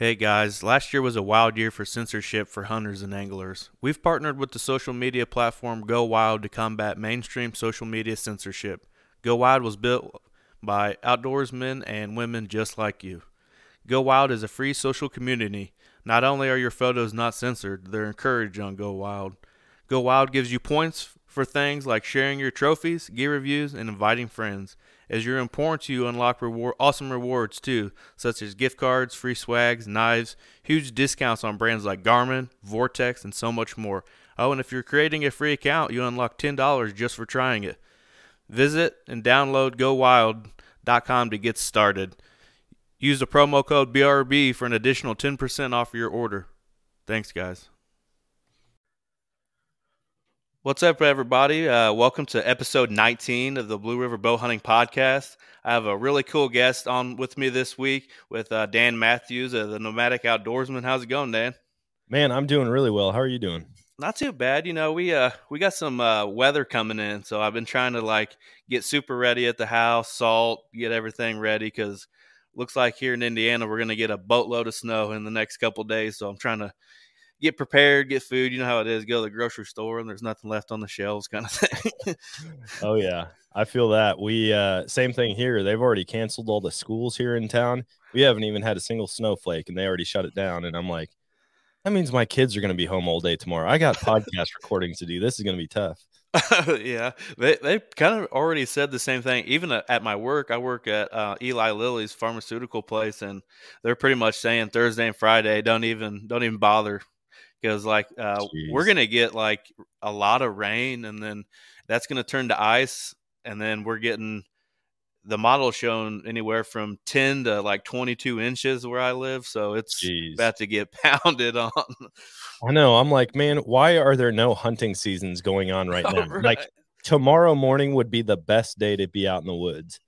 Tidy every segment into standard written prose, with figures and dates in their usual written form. Hey guys, last year was a wild year for censorship for hunters and anglers. We've partnered with the social media platform Go Wild to combat mainstream social media censorship. Go Wild was built by outdoorsmen and women just like you. Go Wild is a free social community. Not only are your photos not censored, they're encouraged on Go Wild. Go Wild gives you points for things like sharing your trophies, gear reviews, and inviting friends. As you're important to you, unlock awesome rewards too, such as gift cards, free swags, knives, huge discounts on brands like Garmin, Vortex, and so much more. Oh, and if you're creating a free account, you unlock $10 just for trying it. Visit and download GoWild.com to get started. Use the promo code BRB for an additional 10% off your order. Thanks, guys. What's up, everybody? Welcome to episode 19 of the Blue River Bow Hunting Podcast. I have a really cool guest on with me this week with Dan Matthews of The Nomadic Outdoorsman. How's it going, Dan? Man, I'm doing really well. How are you doing? Not too bad. You know, we got some weather coming in, so I've been trying to get super ready at the house, salt, get everything ready, because looks like here in Indiana we're going to get a boatload of snow in the next couple days, so I'm trying to get prepared, get food. You know how it is. Go to the grocery store and there's nothing left on the shelves kind of thing. Oh, yeah. I feel that. We same thing here. They've already canceled all the schools here in town. We haven't even had a single snowflake and they already shut it down. And I'm like, that means my kids are going to be home all day tomorrow. I got podcast recordings to do. This is going to be tough. Yeah. They kind of already said the same thing. Even at my work, I work at Eli Lilly's pharmaceutical place, and they're pretty much saying Thursday and Friday, don't even bother. Because we're going to get a lot of rain, and then that's going to turn to ice. And then we're getting the model shown anywhere from 10 to 22 inches where I live. So it's about to get pounded on. I know. I'm like, man, why are there no hunting seasons going on right now? Right. Tomorrow morning would be the best day to be out in the woods.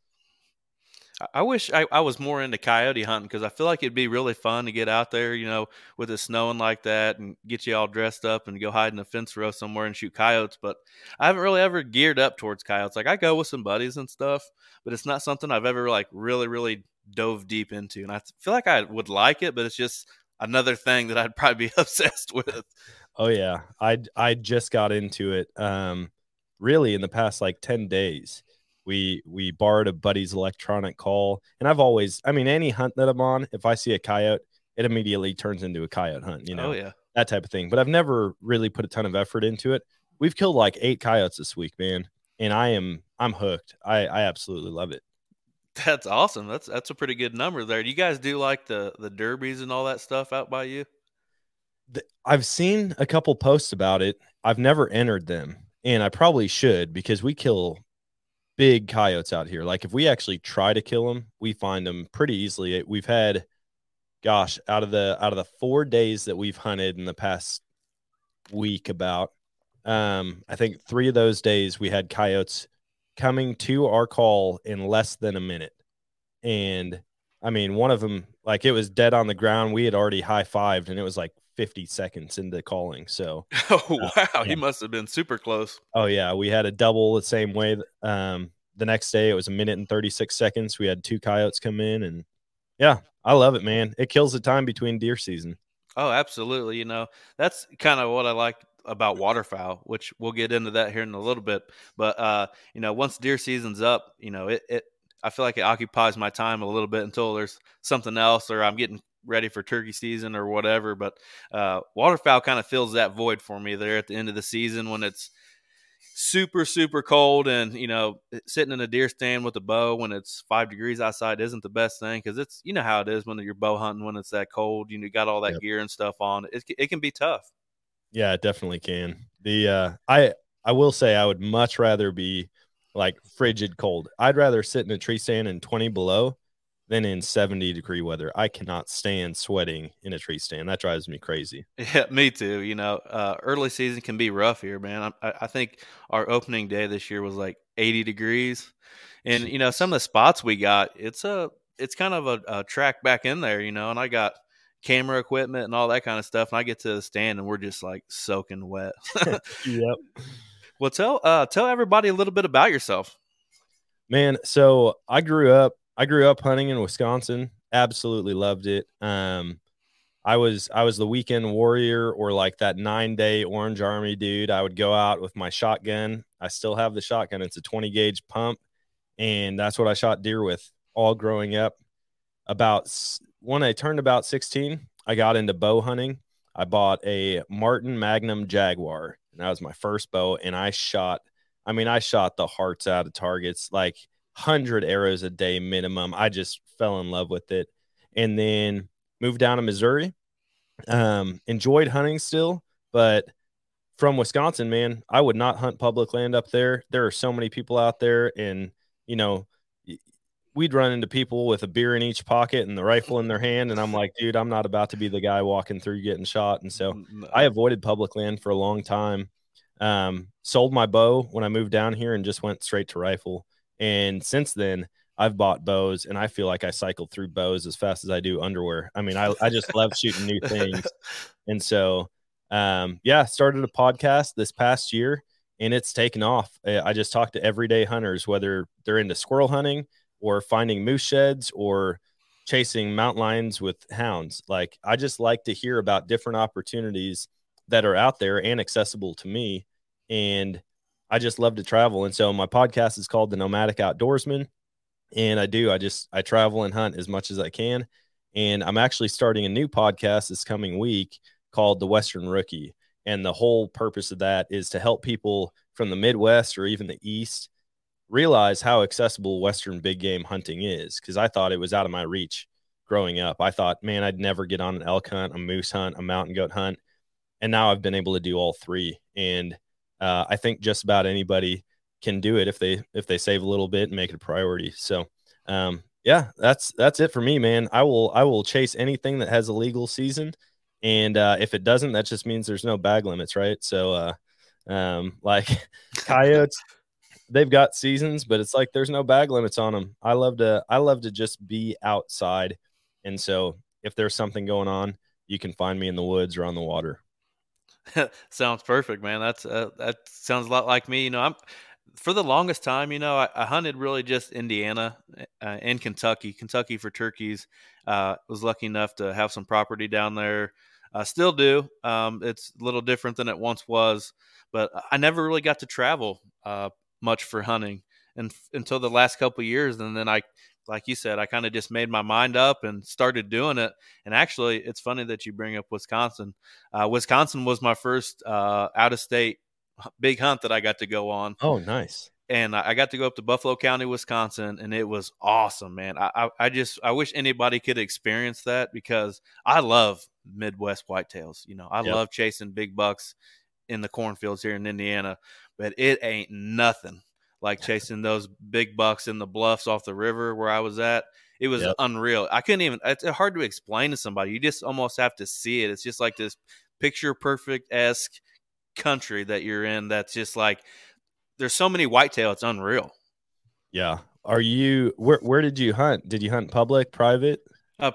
I wish I was more into coyote hunting, because I feel like it'd be really fun to get out there, you know, with it snowing like that, and get you all dressed up and go hide in a fence row somewhere and shoot coyotes. But I haven't really ever geared up towards coyotes. I go with some buddies and stuff, but it's not something I've ever really, really dove deep into. And I feel like I would like it, but it's just another thing that I'd probably be obsessed with. Oh, yeah. I just got into it really in the past 10 days. We borrowed a buddy's electronic call, and I've always, any hunt that I'm on, if I see a coyote, it immediately turns into a coyote hunt, you know, oh, yeah, that type of thing. But I've never really put a ton of effort into it. We've killed 8 coyotes this week, man. And I'm hooked. I absolutely love it. That's awesome. That's a pretty good number there. Do you guys do the derbies and all that stuff out by you? I've seen a couple posts about it. I've never entered them, and I probably should, because we kill big coyotes out here. If we actually try to kill them, we find them pretty easily. We've had, gosh, out of the 4 days that we've hunted in the past week, about I think 3 of those days we had coyotes coming to our call in less than a minute. And one of them, it was dead on the ground. We had already high-fived, and it was 50 seconds into calling. So wow, he must have been super close. Oh yeah, we had a double the same way. The next day it was 1 minute and 36 seconds. We had 2 coyotes come in, and yeah, I love it, man. It kills the time between deer season. Oh, absolutely. You know, that's kind of what I like about waterfowl, which we'll get into that here in a little bit. But you know, once deer season's up, you know, I feel like it occupies my time a little bit until there's something else, or I'm getting ready for turkey season or whatever. But waterfowl kind of fills that void for me there at the end of the season, when it's super, super cold, and you know, sitting in a deer stand with a bow when it's 5 degrees outside isn't the best thing, because it's, you know how it is when you're bow hunting, when it's that cold, you know, you got all that gear and stuff on. It can be tough. Yeah, it definitely can. The I will say I would much rather be frigid cold. I'd rather sit in a tree stand in 20 below than in 70-degree weather. I cannot stand sweating in a tree stand. That drives me crazy. Yeah, me too. You know, early season can be rough here, man. I think our opening day this year was 80 degrees. And, you know, some of the spots we got, it's kind of a track back in there, you know, and I got camera equipment and all that kind of stuff, and I get to the stand and we're just soaking wet. Yep. Well, tell everybody a little bit about yourself. Man, so I grew up hunting in Wisconsin. Absolutely loved it. I was the weekend warrior, or like that 9-day Orange Army dude. I would go out with my shotgun. I still have the shotgun. It's a 20 gauge pump. And that's what I shot deer with all growing up. About when I turned about 16, I got into bow hunting. I bought a Martin Magnum Jaguar, and that was my first bow. And I shot the hearts out of targets, like 100 arrows a day minimum. I just fell in love with it. And then moved down to Missouri, enjoyed hunting still, but from Wisconsin, man, I would not hunt public land up there. There are so many people out there, and, you know, we'd run into people with a beer in each pocket and the rifle in their hand. And I'm like, dude, I'm not about to be the guy walking through getting shot. And so I avoided public land for a long time. Sold my bow when I moved down here and just went straight to rifle. And since then, I've bought bows, and I feel like I cycled through bows as fast as I do underwear. I mean, I just love shooting new things. And so, started a podcast this past year, and it's taken off. I just talk to everyday hunters, whether they're into squirrel hunting or finding moose sheds or chasing mountain lions with hounds. Like, I just like to hear about different opportunities that are out there and accessible to me. And I just love to travel. And so my podcast is called The Nomadic Outdoorsman. And I travel and hunt as much as I can. And I'm actually starting a new podcast this coming week called The Western Rookie. And the whole purpose of that is to help people from the Midwest or even the East realize how accessible Western big game hunting is. Cause I thought it was out of my reach growing up. I thought, man, I'd never get on an elk hunt, a moose hunt, a mountain goat hunt. And now I've been able to do all three. And I think just about anybody can do it if they save a little bit and make it a priority. So, that's it for me, man. I will chase anything that has a legal season. And, if it doesn't, that just means there's no bag limits. Right. So, like coyotes, they've got seasons, but it's like, there's no bag limits on them. I love to just be outside. And so if there's something going on, you can find me in the woods or on the water. Sounds perfect, man. That sounds a lot like me. You know, for the longest time, you know, I hunted really just Indiana and Kentucky for turkeys. Was lucky enough to have some property down there. I still do. It's a little different than it once was, but I never really got to travel much for hunting and until the last couple of years. And then like you said, I kind of just made my mind up and started doing it. And actually, it's funny that you bring up Wisconsin. Wisconsin was my first out-of-state big hunt that I got to go on. Oh, nice. And I got to go up to Buffalo County, Wisconsin, and it was awesome, man. I wish anybody could experience that, because I love Midwest whitetails. You know, I love chasing big bucks in the cornfields here in Indiana, but it ain't nothing like chasing those big bucks in the bluffs off the river where I was at. It was unreal. I couldn't even, it's hard to explain to somebody. You just almost have to see it. It's just like this picture perfect-esque country that you're in. That's just like, there's so many whitetail, it's unreal. Yeah. Where did you hunt? Did you hunt public, private?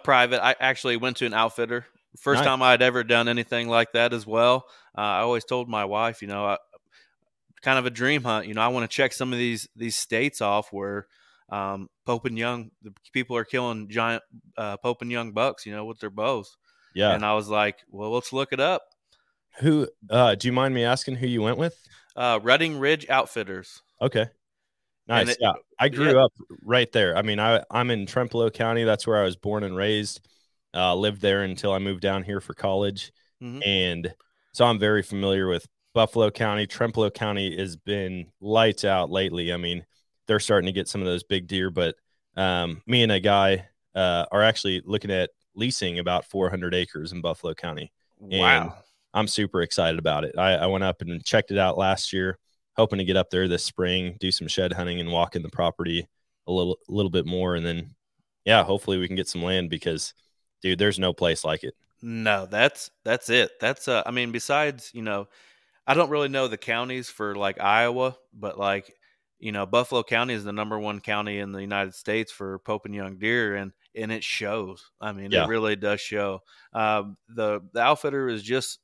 Private. I actually went to an outfitter. First time I'd ever done anything like that as well. I always told my wife, you know, kind of a dream hunt. You know, I want to check some of these states off where Pope and Young, the people are killing giant Pope and Young bucks, you know, with their bows. Yeah. And I was like, well, let's look it up. Who, do you mind me asking who you went with? Rutting Ridge Outfitters. Okay. Nice. I grew up right there. I mean, I'm in Trempealeau County. That's where I was born and raised. Lived there until I moved down here for college. Mm-hmm. And so I'm very familiar with Buffalo County. Trempealeau County has been lights out lately. I mean, they're starting to get some of those big deer, but me and a guy are actually looking at leasing about 400 acres in Buffalo County. Wow. And I'm super excited about it. I went up and checked it out last year, hoping to get up there this spring, do some shed hunting and walk in the property a little bit more. And then, hopefully we can get some land, because, dude, there's no place like it. No, that's it. That's, I mean, besides, you know, I don't really know the counties for like Iowa, but like, you know, Buffalo County is the number one county in the United States for Pope and Young deer. And it shows. I mean, it really does show. The outfitter is just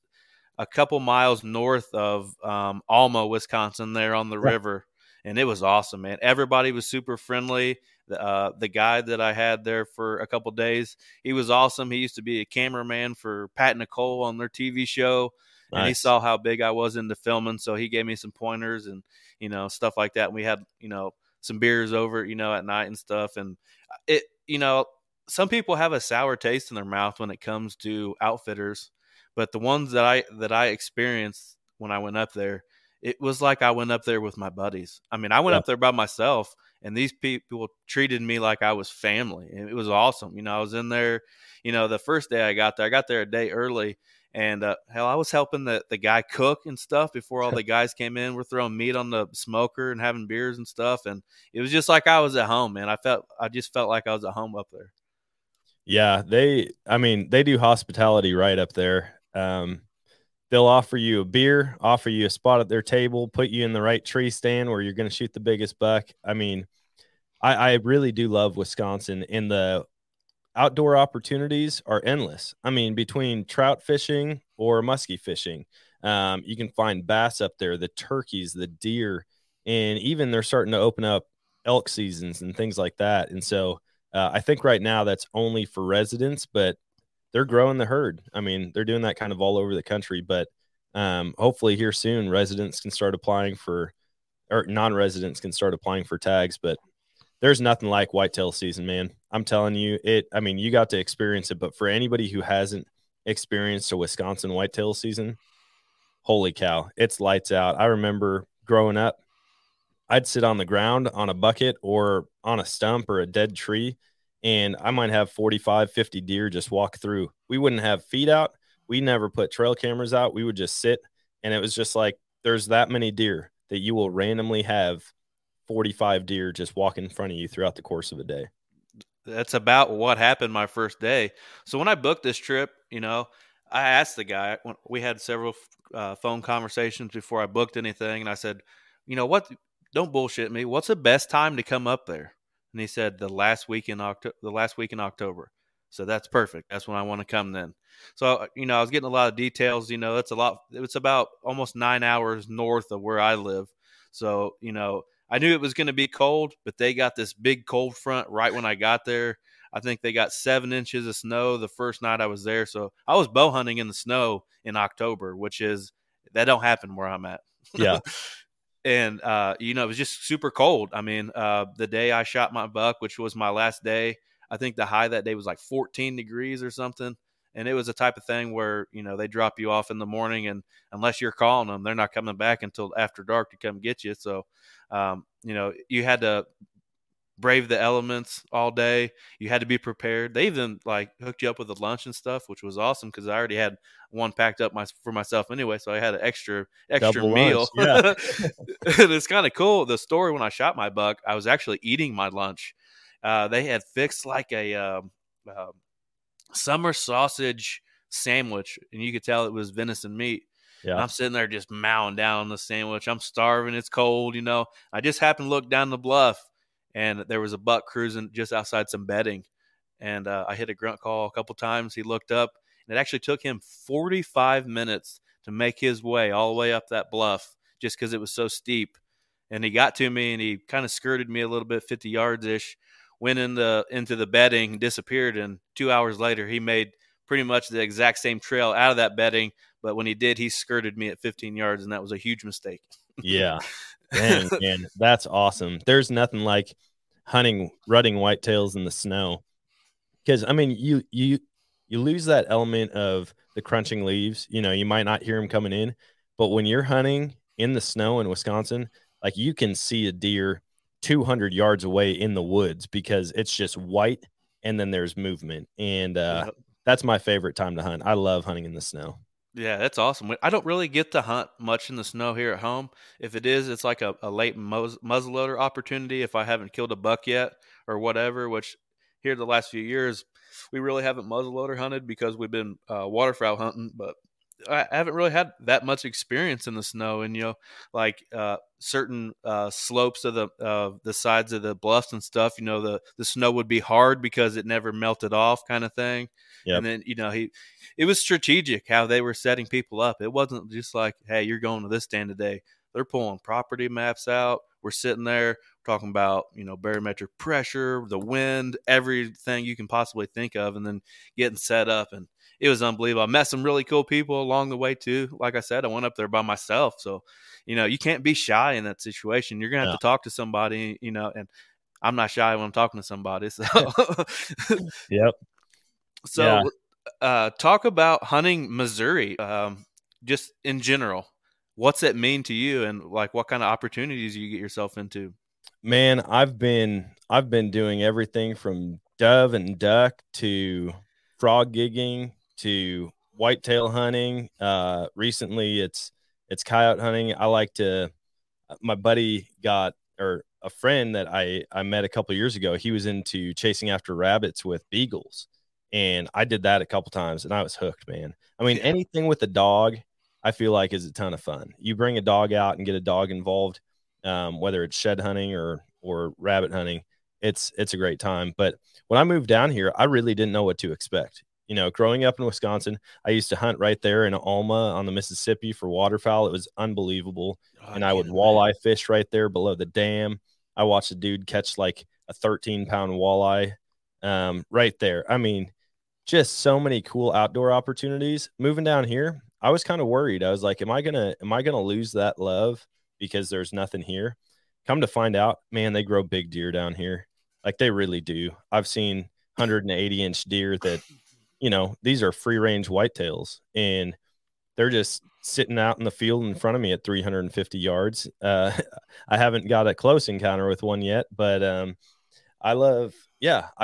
a couple miles north of Alma, Wisconsin, there on the river. And it was awesome, man. Everybody was super friendly. The guide that I had there for a couple of days, he was awesome. He used to be a cameraman for Pat Nicole on their TV show. Nice. And he saw how big I was into filming, so he gave me some pointers and, you know, stuff like that. And we had, you know, some beers over, you know, at night and stuff. And it, you know, some people have a sour taste in their mouth when it comes to outfitters, but the ones that I experienced when I went up there, it was like I went up there with my buddies. I mean, I went up there by myself, and these people treated me like I was family, and it was awesome. You know, I was in there, you know, the first day I got there a day early, and hell, I was helping the guy cook and stuff before all the guys came in. We're throwing meat on the smoker and having beers and stuff. And it was just like I was at home, man. I just felt like I was at home up there. Yeah, they do hospitality right up there. They'll offer you a beer, offer you a spot at their table, put you in the right tree stand where you're going to shoot the biggest buck. I mean, I really do love Wisconsin, and the outdoor opportunities are endless. I mean, between trout fishing or musky fishing, you can find bass up there, the turkeys, the deer, and even they're starting to open up elk seasons and things like that. And so I think right now that's only for residents, but they're growing the herd. I mean, they're doing that kind of all over the country, but hopefully here soon, residents can start applying for, or non-residents can start applying for tags. But there's nothing like whitetail season, man. I'm telling you it. I mean, you got to experience it, but for anybody who hasn't experienced a Wisconsin whitetail season, holy cow, it's lights out. I remember growing up, I'd sit on the ground on a bucket or on a stump or a dead tree, and I might have 45, 50 deer just walk through. We wouldn't have feet out. We never put trail cameras out. We would just sit, and it was just like there's that many deer that you will randomly have 45 deer just walk in front of you throughout the course of a day. That's about what happened my first day. So when I booked this trip, you know, I asked the guy, we had several phone conversations before I booked anything, and I said, you know what, don't bullshit me. What's the best time to come up there? And he said, the last week in October. So that's perfect. That's when I want to come then. So, you know, I was getting a lot of details, you know, it's about almost 9 hours north of where I live. So, you know, I knew it was going to be cold, but they got this big cold front right when I got there. I think they got 7 inches of snow the first night I was there. So I was bow hunting in the snow in October, that don't happen where I'm at. Yeah. And, you know, it was just super cold. I mean, the day I shot my buck, which was my last day, I think the high that day was like 14 degrees or something. And it was a type of thing where, you know, they drop you off in the morning, and unless you're calling them, they're not coming back until after dark to come get you. So, you know, you had to brave the elements all day. You had to be prepared. They even like hooked you up with the lunch and stuff, which was awesome because I already had one packed up for myself anyway, so I had an extra double meal. Yeah. And it's kind of cool. The story when I shot my buck, I was actually eating my lunch. They had fixed like a summer sausage sandwich, and you could tell it was venison meat. Yeah. I'm sitting there just mowing down on the sandwich. I'm starving. It's cold, you know. I just happened to look down the bluff, and there was a buck cruising just outside some bedding. And I hit a grunt call a couple times. He looked up, and it actually took him 45 minutes to make his way all the way up that bluff just because it was so steep. And he got to me, and he kind of skirted me a little bit, 50 yards-ish, went into the bedding, disappeared, and 2 hours later he made pretty much the exact same trail out of that bedding. But when he did, he skirted me at 15 yards, and that was a huge mistake. Yeah. Dang, man, that's awesome. There's nothing like hunting rutting whitetails in the snow, because I mean, you lose that element of the crunching leaves. You know, you might not hear them coming in, but when you're hunting in the snow in Wisconsin, like you can see a deer 200 yards away in the woods because it's just white, and then there's movement, and that's my favorite time to hunt. I love hunting in the snow. Yeah, that's awesome. I don't really get to hunt much in the snow here at home. If it is, it's like a late muzzleloader opportunity if I haven't killed a buck yet or whatever, which here the last few years, we really haven't muzzleloader hunted because we've been waterfowl hunting, but I haven't really had that much experience in the snow. And, you know, like certain slopes of the sides of the bluffs and stuff, you know, the snow would be hard because it never melted off kind of thing. Yep. And then, you know, it was strategic how they were setting people up. It wasn't just like, hey, you're going to this stand today. They're pulling property maps out. We're sitting there. talking about, you know, barometric pressure, the wind, everything you can possibly think of, and then getting set up. And it was unbelievable. I met some really cool people along the way too. Like I said, I went up there by myself. So, you know, you can't be shy in that situation. You're going to have to talk to somebody, you know, and I'm not shy when I'm talking to somebody. So, talk about hunting Missouri, just in general. What's it mean to you, and like what kind of opportunities you get yourself into? Man, I've been doing everything from dove and duck to frog gigging to whitetail hunting. Recently it's coyote hunting. I like to, my buddy got, or a friend that I met a couple of years ago, he was into chasing after rabbits with beagles. And I did that a couple times and I was hooked, man. I mean, anything with a dog, I feel like is a ton of fun. You bring a dog out and get a dog involved, whether it's shed hunting or rabbit hunting, it's a great time. But when I moved down here, I really didn't know what to expect. You know, growing up in Wisconsin, I used to hunt right there in Alma on the Mississippi for waterfowl. It was unbelievable. And I would walleye fish right there below the dam. I watched a dude catch like a 13-pound walleye right there. I mean, just so many cool outdoor opportunities. Moving down here, I was kind of worried. I was like, am I gonna lose that love because there's nothing here? Come to find out, man, they grow big deer down here. Like they really do. I've seen 180-inch deer that, you know, these are free-range whitetails, and they're just sitting out in the field in front of me at 350 yards. I haven't got a close encounter with one yet, but I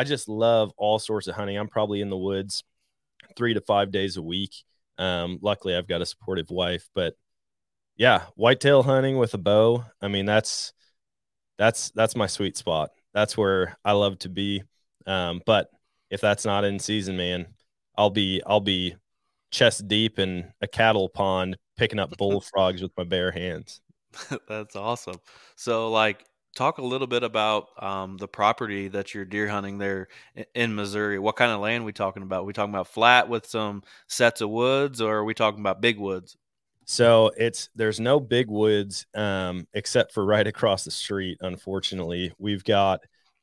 just love all sorts of hunting. I'm probably in the woods 3 to 5 days a week. Luckily, I've got a supportive wife, but yeah, whitetail hunting with a bow. I mean, that's my sweet spot. That's where I love to be. But if that's not in season, man, I'll be chest deep in a cattle pond picking up bullfrogs with my bare hands. That's awesome. So like, talk a little bit about the property that you're deer hunting there in Missouri. What kind of land are we talking about? Are we talking about flat with some sets of woods, or are we talking about big woods? So there's no big woods except for right across the street. Unfortunately, we've got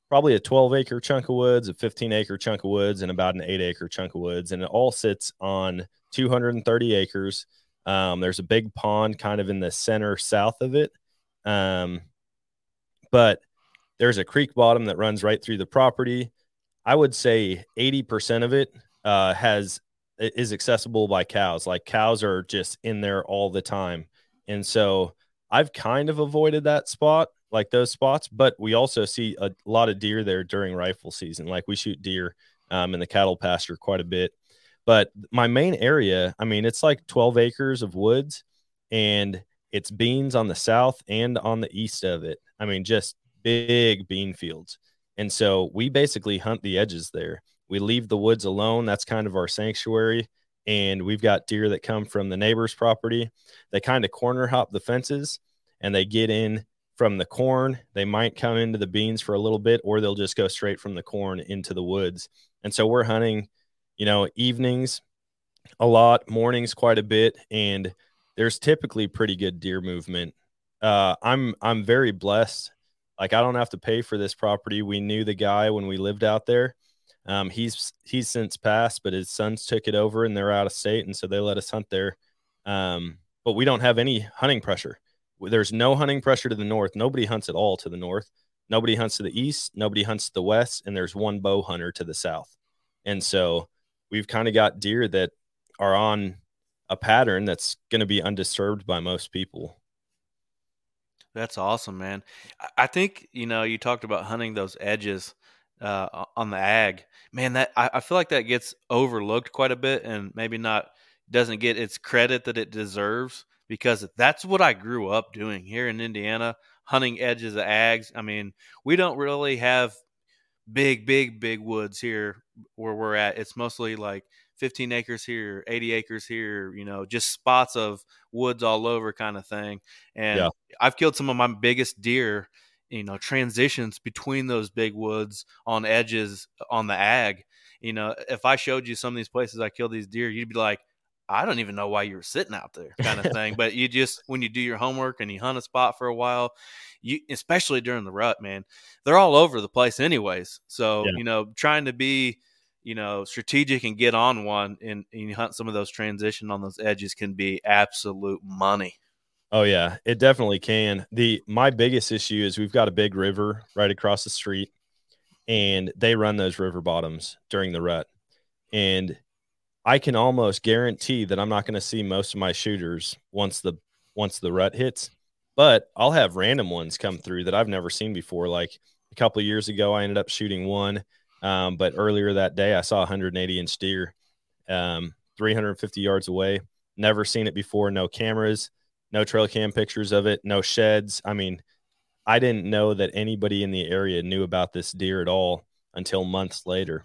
probably a 12-acre chunk of woods, a 15-acre chunk of woods, and about an 8-acre chunk of woods. And it all sits on 230 acres. There's a big pond kind of in the center south of it. But there's a creek bottom that runs right through the property. I would say 80% of it is accessible by cows. Like cows are just in there all the time. And so I've kind of avoided that spot, like those spots, but we also see a lot of deer there during rifle season. Like we shoot deer in the cattle pasture quite a bit, but my main area, I mean, it's like 12 acres of woods, and it's beans on the south and on the east of it. I mean, just big bean fields. And so we basically hunt the edges there. We leave the woods alone. That's kind of our sanctuary. And we've got deer that come from the neighbor's property. They kind of corner hop the fences and they get in from the corn. They might come into the beans for a little bit, or they'll just go straight from the corn into the woods. And so we're hunting, you know, evenings a lot, mornings quite a bit. And there's typically pretty good deer movement. I'm very blessed. Like I don't have to pay for this property. We knew the guy when we lived out there. He's since passed, but his sons took it over and they're out of state. And so they let us hunt there. But we don't have any hunting pressure. There's no hunting pressure to the north. Nobody hunts at all to the north. Nobody hunts to the east. Nobody hunts to the west. And there's one bow hunter to the south. And so we've kind of got deer that are on a pattern that's going to be undisturbed by most people. That's awesome, man. I think, you know, you talked about hunting those edges on the ag, man, that I feel like that gets overlooked quite a bit, and maybe not doesn't get its credit that it deserves, because that's what I grew up doing here in Indiana, hunting edges of ags. I mean, we don't really have big woods here where we're at. It's mostly like 15 acres here, 80 acres here, you know, just spots of woods all over kind of thing. And I've killed some of my biggest deer, you know, transitions between those big woods on edges on the ag. You know, if I showed you some of these places I killed these deer, you'd be like, I don't even know why you were sitting out there kind of thing. But you just, when you do your homework and you hunt a spot for a while, you, especially during the rut, man, they're all over the place anyways. So, yeah. You know, trying to be, you know, strategic and get on one and you hunt some of those transition on those edges can be absolute money. Oh yeah, it definitely can. My biggest issue is we've got a big river right across the street and they run those river bottoms during the rut. And I can almost guarantee that I'm not going to see most of my shooters once the rut hits, but I'll have random ones come through that I've never seen before. Like a couple of years ago, I ended up shooting one, but earlier that day I saw 180-inch deer, 350 yards away. Never seen it before. No cameras, no trail cam pictures of it, no sheds. I mean, I didn't know that anybody in the area knew about this deer at all until months later.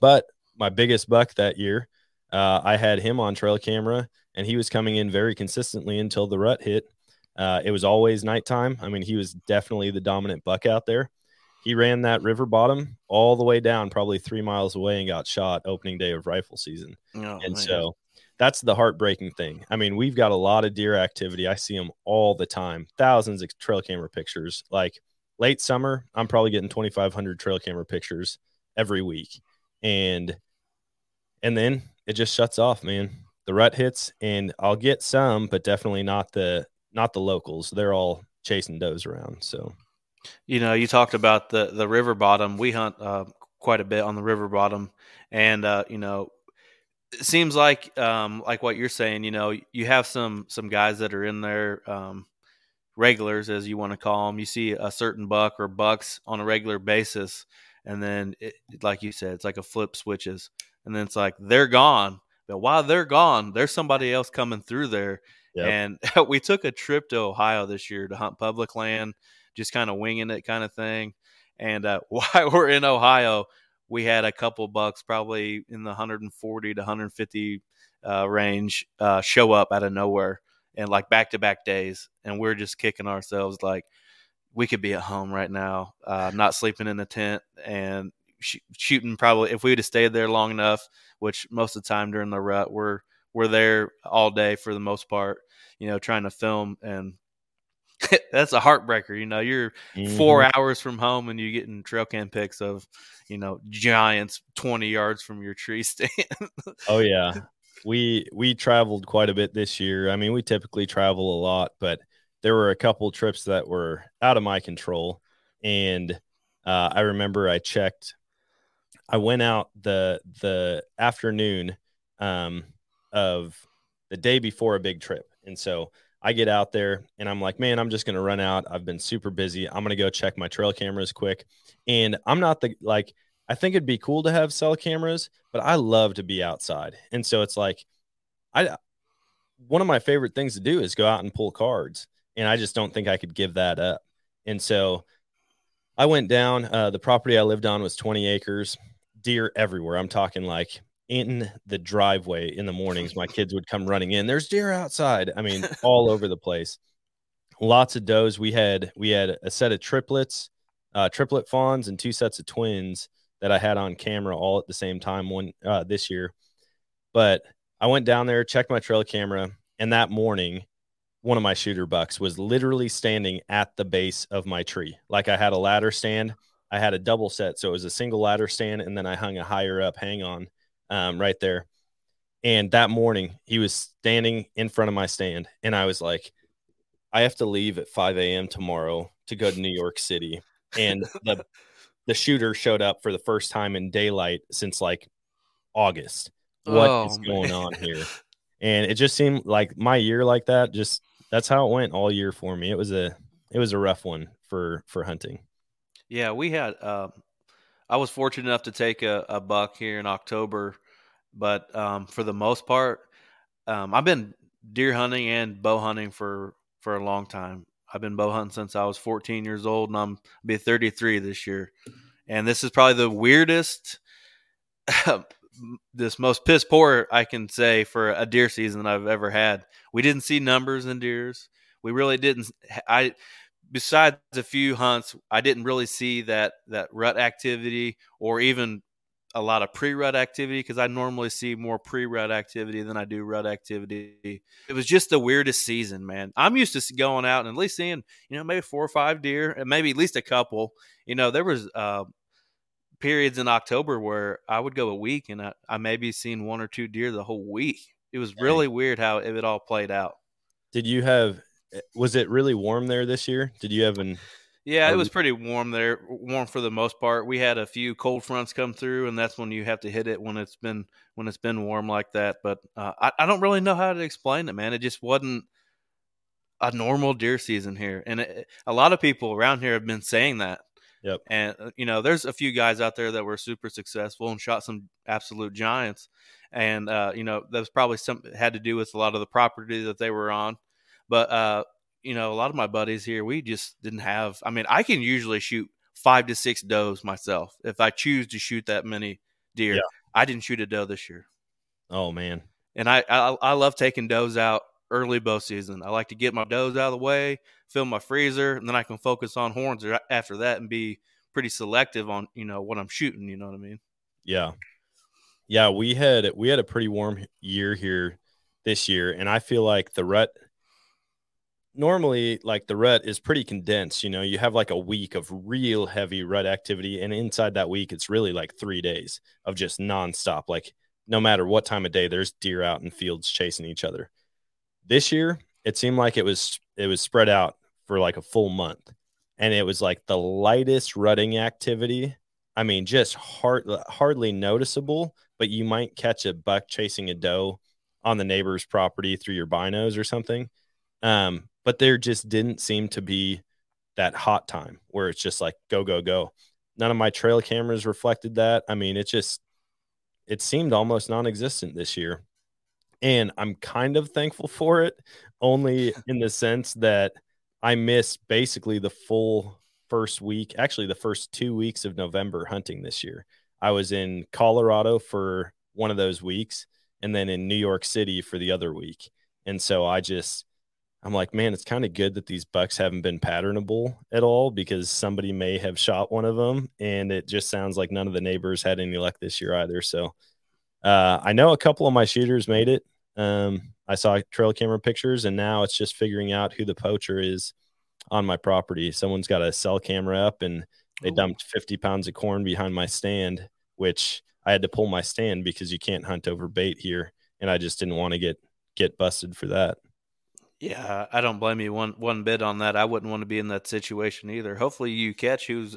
But my biggest buck that year, I had him on trail camera and he was coming in very consistently until the rut hit. It was always nighttime. I mean, he was definitely the dominant buck out there. He ran that river bottom all the way down, probably 3 miles away, and got shot opening day of rifle season. So that's the heartbreaking thing. I mean, we've got a lot of deer activity. I see them all the time. Thousands of trail camera pictures. Like late summer, I'm probably getting 2,500 trail camera pictures every week. And then it just shuts off, man. The rut hits, and I'll get some, but definitely not the locals. They're all chasing does around. So, you know, you talked about the river bottom. We hunt quite a bit on the river bottom, and you know, it seems like what you're saying. You know, you have some guys that are in there, regulars as you want to call them. You see a certain buck or bucks on a regular basis, and then, like you said, it's like a flip switches. And then it's like, they're gone. But while they're gone, there's somebody else coming through there. Yep. And we took a trip to Ohio this year to hunt public land, just kind of winging it kind of thing. And while we're in Ohio, we had a couple bucks, probably in the 140 to 150 range, show up out of nowhere. And like back-to-back days. And we're just kicking ourselves like, we could be at home right now, not sleeping in a tent and shooting. Probably if we would have stayed there long enough, which most of the time during the rut, we're there all day for the most part, you know, trying to film. And that's a heartbreaker. You know, you're 4 hours from home and you're getting trail cam pics of, you know, giants 20 yards from your tree stand. Oh yeah. We traveled quite a bit this year. I mean, we typically travel a lot, but there were a couple trips that were out of my control. And I remember I went out the afternoon of the day before a big trip. And so I get out there and I'm like, man, I'm just going to run out. I've been super busy. I'm going to go check my trail cameras quick. And I'm not I think it'd be cool to have cell cameras, but I love to be outside. And so it's like, one of my favorite things to do is go out and pull cards. And I just don't think I could give that up. And so I went down. The property I lived on was 20 acres, deer everywhere. I'm talking like in the driveway in the mornings. My kids would come running in. There's deer outside. I mean, all over the place. Lots of does. We had a set of triplets, triplet fawns, and two sets of twins that I had on camera all at the same time this year. But I went down there, checked my trail camera, and that morning, one of my shooter bucks was literally standing at the base of my tree. Like I had a ladder stand. I had a double set, so it was a single ladder stand, and then I hung a higher up hang-on right there. And that morning, he was standing in front of my stand, and I was like, I have to leave at 5 a.m. tomorrow to go to New York City. And the shooter showed up for the first time in daylight since like August. What is going on here? And it just seemed like my year like that. Just that's how it went all year for me. It was a rough one for hunting. Yeah, we had. I was fortunate enough to take a buck here in October, but for the most part, I've been deer hunting and bow hunting for a long time. I've been bow hunting since I was 14 years old, and I'll be 33 this year. And this is probably the weirdest. This most piss poor I can say for a deer season that I've ever had. We didn't see numbers in deers. We really didn't. Besides a few hunts, I didn't really see that rut activity or even a lot of pre-rut activity, because I normally see more pre-rut activity than I do rut activity. It was just the weirdest season, man. I'm used to going out and at least seeing, you know, maybe 4 or 5 deer and maybe at least a couple. You know, there was periods in October where I would go a week and I maybe seen 1 or 2 deer the whole week. It was really weird how it all played out. Did you have, was it really warm there this year? Did you have an... Yeah, it was pretty warm there, warm for the most part. We had a few cold fronts come through, and that's when you have to hit it when it's been warm like that. But I don't really know how to explain it, man. It just wasn't a normal deer season here. And a lot of people around here have been saying that. Yep. And, you know, there's a few guys out there that were super successful and shot some absolute giants. And, you know, that was probably had to do with a lot of the property that they were on. But, you know, a lot of my buddies here, we just didn't have, I mean, I can usually shoot 5 to 6 does myself if I choose to shoot that many deer. Yeah. I didn't shoot a doe this year. Oh man. And I love taking does out early bow season. I like to get my does out of the way, fill my freezer, and then I can focus on horns after that and be pretty selective on, you know, what I'm shooting. You know what I mean? Yeah. Yeah. We had a pretty warm year here this year. And I feel like the rut, normally, like the rut is pretty condensed. You know, you have like a week of real heavy rut activity, and inside that week, it's really like 3 days of just nonstop. Like no matter what time of day, there's deer out in fields chasing each other. This year, it seemed like it was spread out for like a full month, and it was like the lightest rutting activity. I mean, just hardly noticeable, but you might catch a buck chasing a doe on the neighbor's property through your binos or something. But there just didn't seem to be that hot time where it's just like, go, go, go. None of my trail cameras reflected that. I mean, it seemed almost non-existent this year. And I'm kind of thankful for it, only in the sense that I missed basically the full first week, actually the first 2 weeks of November hunting this year. I was in Colorado for one of those weeks and then in New York City for the other week. And so I'm like, man, it's kind of good that these bucks haven't been patternable at all, because somebody may have shot one of them, and it just sounds like none of the neighbors had any luck this year either. So I know a couple of my shooters made it. I saw trail camera pictures, and now it's just figuring out who the poacher is on my property. Someone's got a cell camera up, and they dumped 50 pounds of corn behind my stand, which I had to pull my stand because you can't hunt over bait here, and I just didn't want to get busted for that. Yeah, I don't blame you one bit on that. I wouldn't want to be in that situation either. Hopefully you catch who's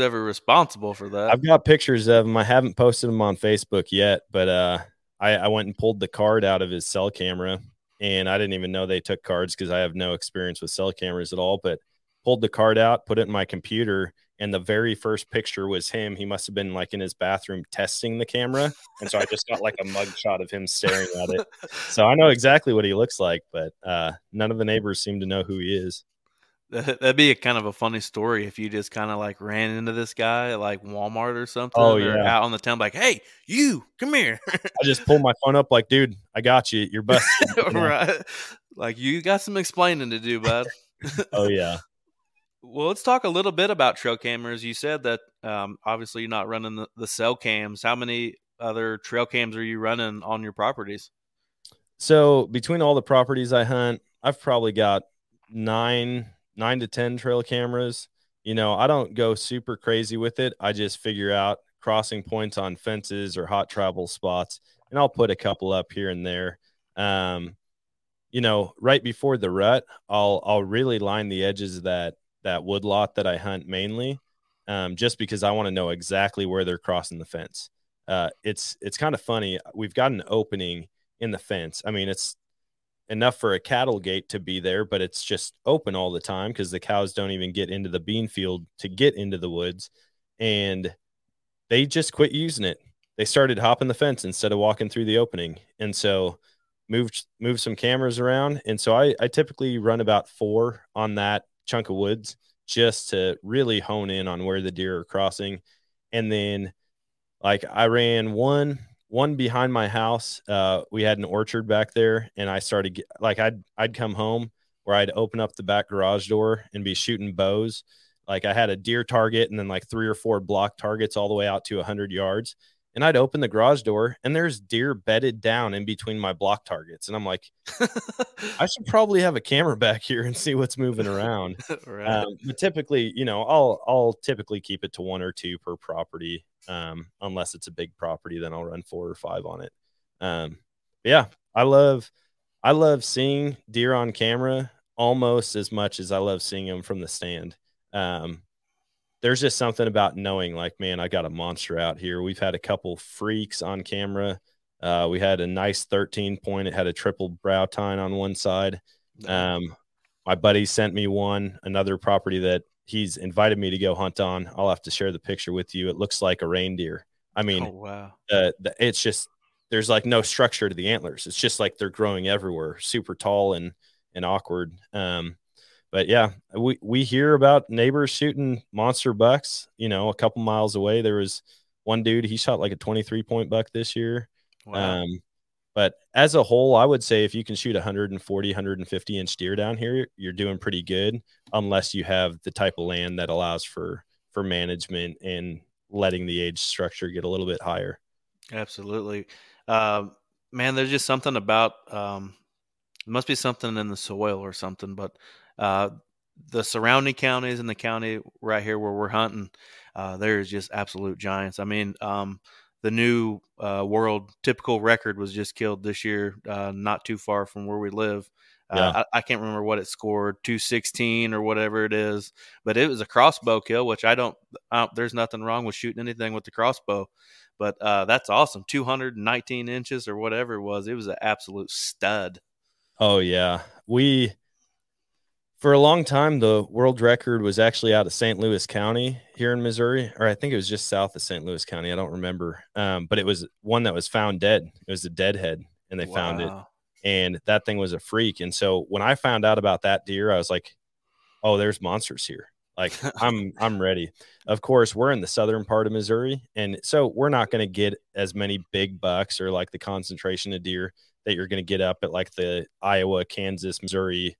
ever responsible for that. I've got pictures of him. I haven't posted them on Facebook yet, but I went and pulled the card out of his cell camera, and I didn't even know they took cards because I have no experience with cell cameras at all, but pulled the card out, put it in my computer, and the very first picture was him. He must have been like in his bathroom testing the camera. And so I just got like a mugshot of him staring at it. So I know exactly what he looks like, but none of the neighbors seem to know who he is. That'd be a kind of a funny story if you just kind of like ran into this guy at like Walmart or something. Oh, yeah. Or out on the town, like, hey, you, come here. I just pulled my phone up like, dude, I got you. You're busted. Right. Like, you got some explaining to do, bud. Oh, yeah. Well, let's talk a little bit about trail cameras. You said that obviously you're not running the cell cams. How many other trail cams are you running on your properties? So between all the properties I hunt, I've probably got nine to 10 trail cameras. You know, I don't go super crazy with it. I just figure out crossing points on fences or hot travel spots, and I'll put a couple up here and there. You know, right before the rut, I'll really line the edges of that wood lot that I hunt mainly, just because I want to know exactly where they're crossing the fence. It's kind of funny. We've got an opening in the fence. I mean, it's enough for a cattle gate to be there, but it's just open all the time because the cows don't even get into the bean field to get into the woods. And they just quit using it. They started hopping the fence instead of walking through the opening. And so moved some cameras around. And so I typically run about 4 on that chunk of woods just to really hone in on where the deer are crossing. And then like I ran one behind my house. We had an orchard back there, and I started I'd come home where I'd open up the back garage door and be shooting bows. Like I had a deer target and then like 3 or 4 block targets all the way out to 100 yards. And I'd open the garage door and there's deer bedded down in between my block targets. And I'm like, I should probably have a camera back here and see what's moving around. Right. But typically, you know, I'll typically keep it to one or two per property. Unless it's a big property, then I'll run four or five on it. Yeah, I love seeing deer on camera almost as much as I love seeing them from the stand. There's just something about knowing, like, man, I got a monster out here. We've had a couple freaks on camera. We had a nice 13 point. It had a triple brow tine on one side. My buddy sent me one, another property that he's invited me to go hunt on. I'll have to share the picture with you. It looks like a reindeer. I mean, oh, wow. It's just, there's like no structure to the antlers. It's just like they're growing everywhere, super tall and awkward. But yeah, we hear about neighbors shooting monster bucks, you know, a couple miles away. There was one dude, he shot like a 23 point buck this year. Wow. But as a whole, I would say if you can shoot 140, 150 inch deer down here, you're doing pretty good, unless you have the type of land that allows for management and letting the age structure get a little bit higher. Absolutely. Man, there's just something about, it must be something in the soil or something, but the surrounding counties and the county right here where we're hunting, there's just absolute giants. I mean, the new world typical record was just killed this year, not too far from where we live. Yeah. I can't remember what it scored, 216 or whatever it is, but it was a crossbow kill, which I don't there's nothing wrong with shooting anything with the crossbow, but that's awesome. 219 inches or whatever it was. It was an absolute stud. Oh yeah. For a long time, the world record was actually out of St. Louis County here in Missouri, or I think it was just south of St. Louis County. I don't remember. But it was one that was found dead. It was a deadhead, and they found it. And that thing was a freak. And so when I found out about that deer, I was like, oh, there's monsters here. Like, I'm ready. Of course, we're in the southern part of Missouri, and so we're not going to get as many big bucks or like the concentration of deer that you're going to get up at like the Iowa, Kansas, Missouri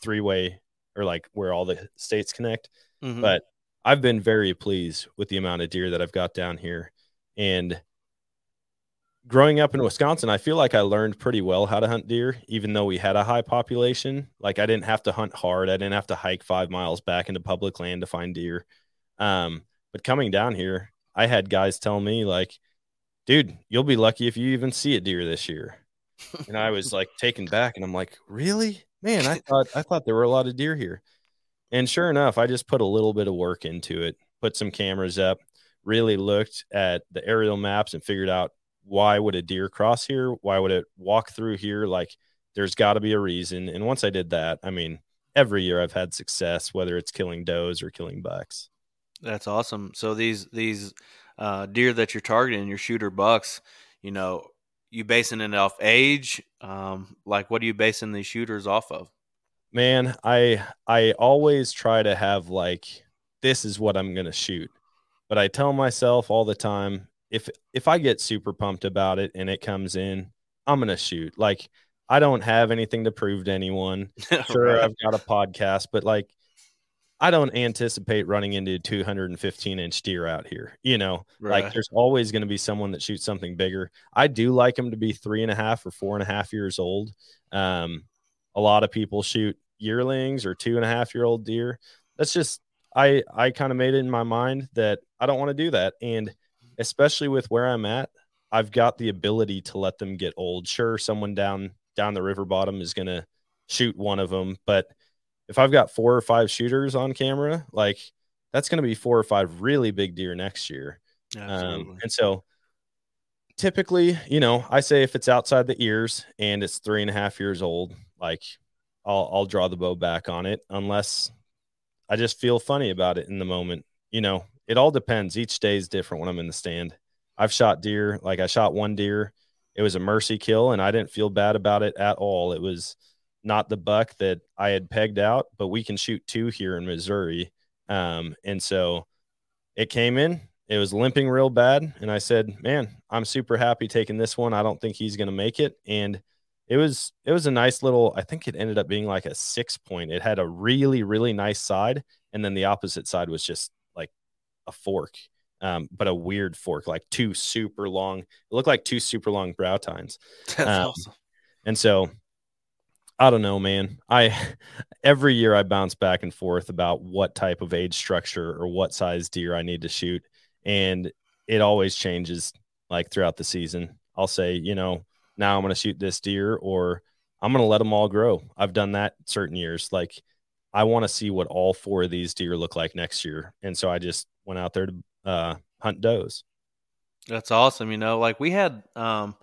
three-way, or like where all the states connect. Mm-hmm. But I've been very pleased with the amount of deer that I've got down here. And growing up in Wisconsin, I feel like I learned pretty well how to hunt deer, even though we had a high population. Like, I didn't have to hunt hard. I didn't have to hike 5 miles back into public land to find deer. But coming down here, I had guys tell me, like, dude, you'll be lucky if you even see a deer this year. And I was like taken back, and I'm like, really? Man, I thought there were a lot of deer here. And sure enough, I just put a little bit of work into it, put some cameras up, really looked at the aerial maps and figured out, why would a deer cross here? Why would it walk through here? Like, there's got to be a reason. And once I did that, I mean, every year I've had success, whether it's killing does or killing bucks. That's awesome. So these deer that you're targeting, your shooter bucks, you know, you basing it off age? Like, what are you basing these shooters off of? Man, I always try to have, like, this is what I'm going to shoot. But I tell myself all the time, if I get super pumped about it and it comes in, I'm going to shoot. Like, I don't have anything to prove to anyone. Sure, right. I've got a podcast, but, like, I don't anticipate running into 215 inch deer out here. You know, right. Like, there's always going to be someone that shoots something bigger. I do like them to be 3.5 or 4.5 years old. A lot of people shoot yearlings or 2.5 year old deer. That's just, I kind of made it in my mind that I don't want to do that. And especially with where I'm at, I've got the ability to let them get old. Sure, someone down the river bottom is going to shoot one of them, but if I've got 4 or 5 shooters on camera, like, that's going to be 4 or 5 really big deer next year. And so typically, you know, I say if it's outside the ears and it's 3.5 years old, like, I'll draw the bow back on it unless I just feel funny about it in the moment. You know, it all depends. Each day is different when I'm in the stand. I've shot deer. Like, I shot one deer. It was a mercy kill, and I didn't feel bad about it at all. It was not the buck that I had pegged out, but we can shoot 2 here in Missouri. And so it came in, it was limping real bad. And I said, man, I'm super happy taking this one. I don't think he's going to make it. And it was a nice little, I think it ended up being like a 6 point. It had a really, really nice side. And then the opposite side was just like a fork. but a weird fork, like two super long, it looked like two super long brow tines. That's awesome. And so I don't know, man, every year I bounce back and forth about what type of age structure or what size deer I need to shoot. And it always changes, like throughout the season. I'll say, you know, now I'm going to shoot this deer, or I'm going to let them all grow. I've done that certain years. Like, I want to see what all four of these deer look like next year. And so I just went out there to hunt does. That's awesome. You know, like we had, I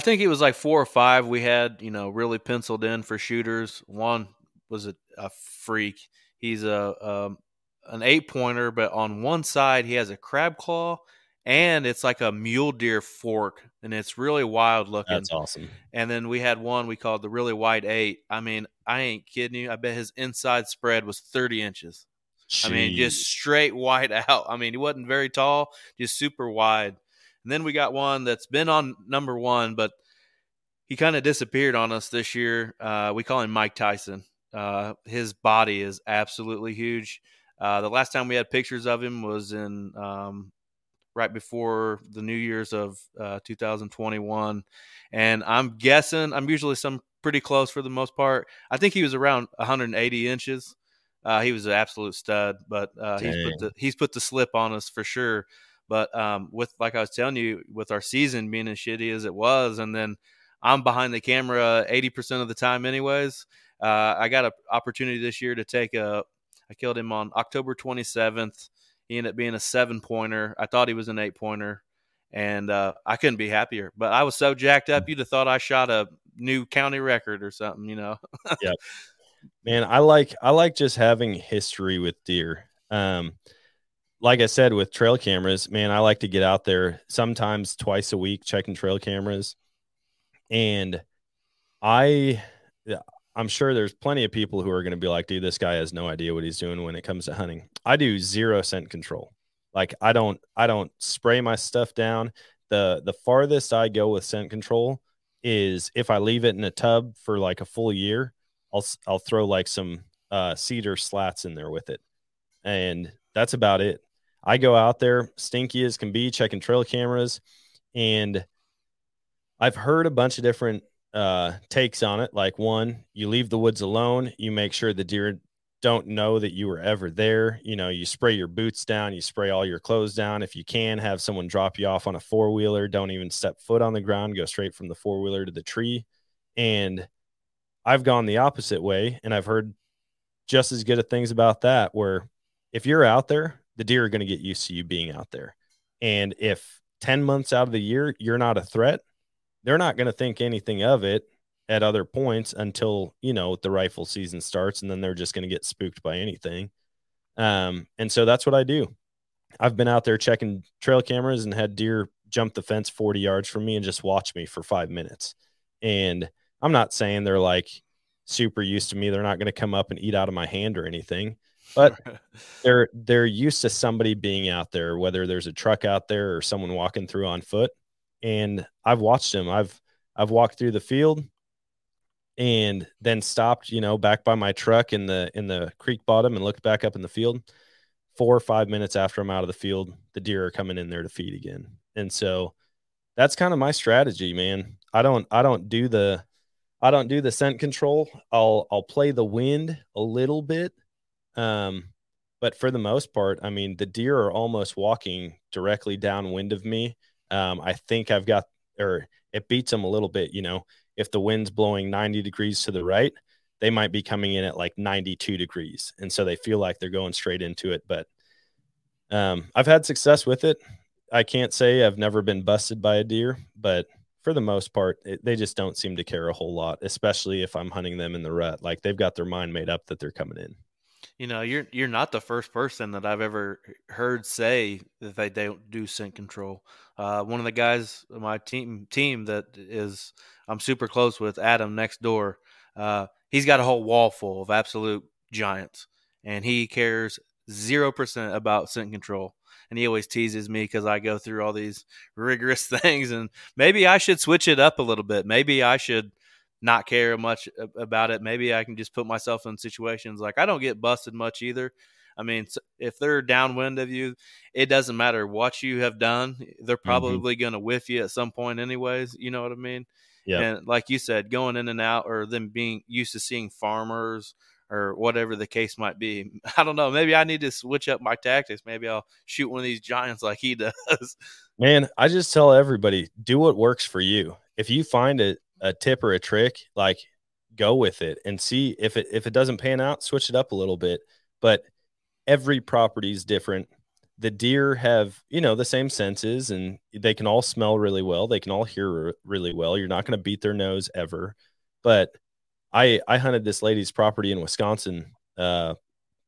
think it was like 4 or 5 we had, you know, really penciled in for shooters. One was a freak. He's an 8-pointer, but on one side he has a crab claw, and it's like a mule deer fork, and it's really wild looking. That's awesome. And then we had one we called the really wide 8. I mean, I ain't kidding you. I bet his inside spread was 30 inches. Jeez. I mean, just straight wide out. I mean, he wasn't very tall, just super wide. And then we got one that's been on number 1, but he kind of disappeared on us this year. We call him Mike Tyson. His body is absolutely huge. The last time we had pictures of him was in right before the New Year's of 2021. And I'm guessing, I'm usually some pretty close for the most part. I think he was around 180 inches. He was an absolute stud, but he's put the slip on us for sure. But with, like I was telling you, with our season being as shitty as it was, and then I'm behind the camera 80% of the time anyways, I got an opportunity this year to take I killed him on October 27th. He ended up being a 7-pointer. I thought he was an 8-pointer, and I couldn't be happier. But I was so jacked up, you'd have thought I shot a new county record or something, you know. Yeah, man, I like just having history with deer. Like I said, with trail cameras, man, I like to get out there sometimes twice a week checking trail cameras. And I'm sure there's plenty of people who are going to be like, dude, this guy has no idea what he's doing when it comes to hunting. I do 0 scent control. Like, I don't spray my stuff down. The farthest I go with scent control is if I leave it in a tub for like a full year, I'll throw like some cedar slats in there with it. And that's about it. I go out there stinky as can be checking trail cameras, and I've heard a bunch of different takes on it. Like, one, you leave the woods alone, you make sure the deer don't know that you were ever there. You know, you spray your boots down, you spray all your clothes down. If you can, have someone drop you off on a 4-wheeler. Don't even step foot on the ground, go straight from the 4-wheeler to the tree. And I've gone the opposite way, and I've heard just as good of things about that, where if you're out there, the deer are going to get used to you being out there. And if 10 months out of the year you're not a threat, they're not going to think anything of it at other points until, you know, the rifle season starts, and then they're just going to get spooked by anything. And so that's what I do. I've been out there checking trail cameras and had deer jump the fence 40 yards from me and just watch me for 5 minutes. And I'm not saying they're like super used to me. They're not going to come up and eat out of my hand or anything, but they're used to somebody being out there, whether there's a truck out there or someone walking through on foot. And I've watched them. I've walked through the field and then stopped, you know, back by my truck in the creek bottom and looked back up in the field. 4 or 5 minutes after I'm out of the field, the deer are coming in there to feed again. And so that's kind of my strategy, man. I don't do the scent control. I'll play the wind a little bit. But for the most part, I mean, the deer are almost walking directly downwind of me. I think I've got, or it beats them a little bit. You know, if the wind's blowing 90 degrees to the right, they might be coming in at like 92 degrees. And so they feel like they're going straight into it. But, I've had success with it. I can't say I've never been busted by a deer, but for the most part, they just don't seem to care a whole lot, especially if I'm hunting them in the rut. Like, they've got their mind made up that they're coming in. You know, you're not the first person that I've ever heard say that they don't do scent control. One of the guys on my team that is I'm super close with, Adam next door, he's got a whole wall full of absolute giants, and he cares 0% about scent control. And he always teases me because I go through all these rigorous things, and maybe I should switch it up a little bit. Maybe I should not care much about it. Maybe I can just put myself in situations like I don't get busted much either. I mean, if they're downwind of you, it doesn't matter what you have done. They're probably going to whiff you at some point anyways. You know what I mean? Yeah. And like you said, going in and out, or them being used to seeing farmers or whatever the case might be. I don't know. Maybe I need to switch up my tactics. Maybe I'll shoot one of these giants like he does. Man, I just tell everybody, do what works for you. If you find a tip or a trick, like, go with it and see if it doesn't pan out, switch it up a little bit. But every property is different. The deer have, you know, the same senses, and they can all smell really well. They can all hear really well. You're not going to beat their nose ever. But I hunted this lady's property in Wisconsin. Man,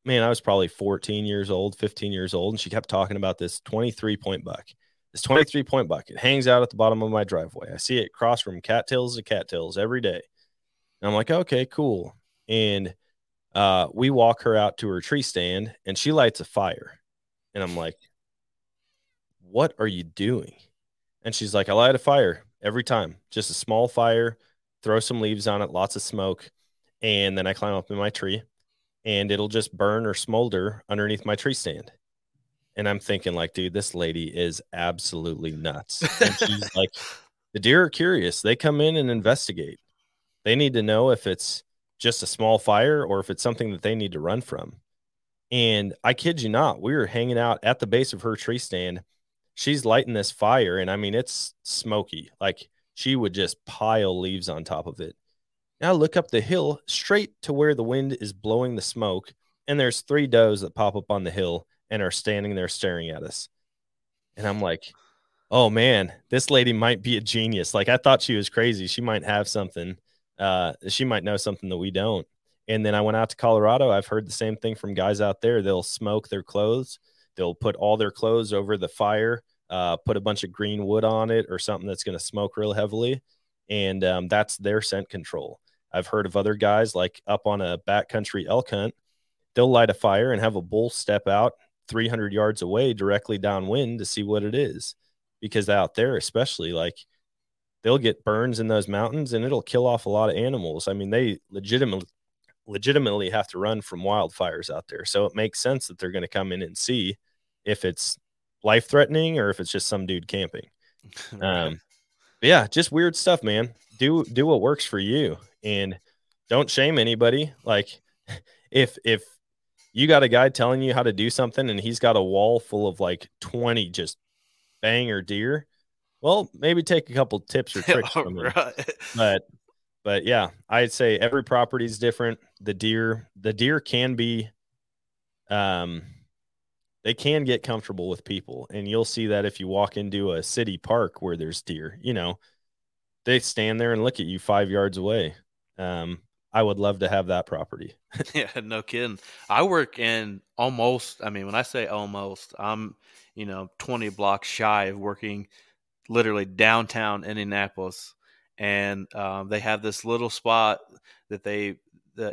I was probably 14 years old, 15 years old. And she kept talking about this 23-point buck. This 23-point buck. It hangs out at the bottom of my driveway. I see it cross from cattails to cattails every day. And I'm like, okay, cool. And we walk her out to her tree stand, and she lights a fire. And I'm like, what are you doing? And she's like, I light a fire every time. Just a small fire. Throw some leaves on it, lots of smoke, and then I climb up in my tree, and it'll just burn or smolder underneath my tree stand. And I'm thinking, like, dude, this lady is absolutely nuts. And she's like, the deer are curious. They come in and investigate. They need to know if it's just a small fire or if it's something that they need to run from. And I kid you not, we were hanging out at the base of her tree stand. She's lighting this fire, and I mean, it's smoky. Like, she would just pile leaves on top of it. Now look up the hill straight to where the wind is blowing the smoke, and there's three does that pop up on the hill and are standing there staring at us. And I'm like, oh man, this lady might be a genius. Like, I thought she was crazy. She might have something. She might know something that we don't. And then I went out to Colorado. I've heard the same thing from guys out there. They'll smoke their clothes. They'll put all their clothes over the fire. Put a bunch of green wood on it or something that's going to smoke real heavily. And that's their scent control. I've heard of other guys, like up on a backcountry elk hunt, they'll light a fire and have a bull step out 300 yards away directly downwind to see what it is. Because out there, especially, like, they'll get burns in those mountains and it'll kill off a lot of animals. I mean, they legitimately have to run from wildfires out there. So it makes sense that they're going to come in and see if it's life-threatening or if it's just some dude camping. Yeah, just weird stuff, man. Do what works for you, and don't shame anybody. Like, if you got a guy telling you how to do something and he's got a wall full of like 20 just banger deer, well, maybe take a couple tips or tricks from him. Right. But yeah, I'd say every property is different. The deer can be they can get comfortable with people, and you'll see that if you walk into a city park where there's deer, you know, they stand there and look at you 5 yards away. I would love to have that property. Yeah, no kidding. I work in almost, I mean, when I say almost, I'm, you know, 20 blocks shy of working literally downtown Indianapolis. And they have this little spot that the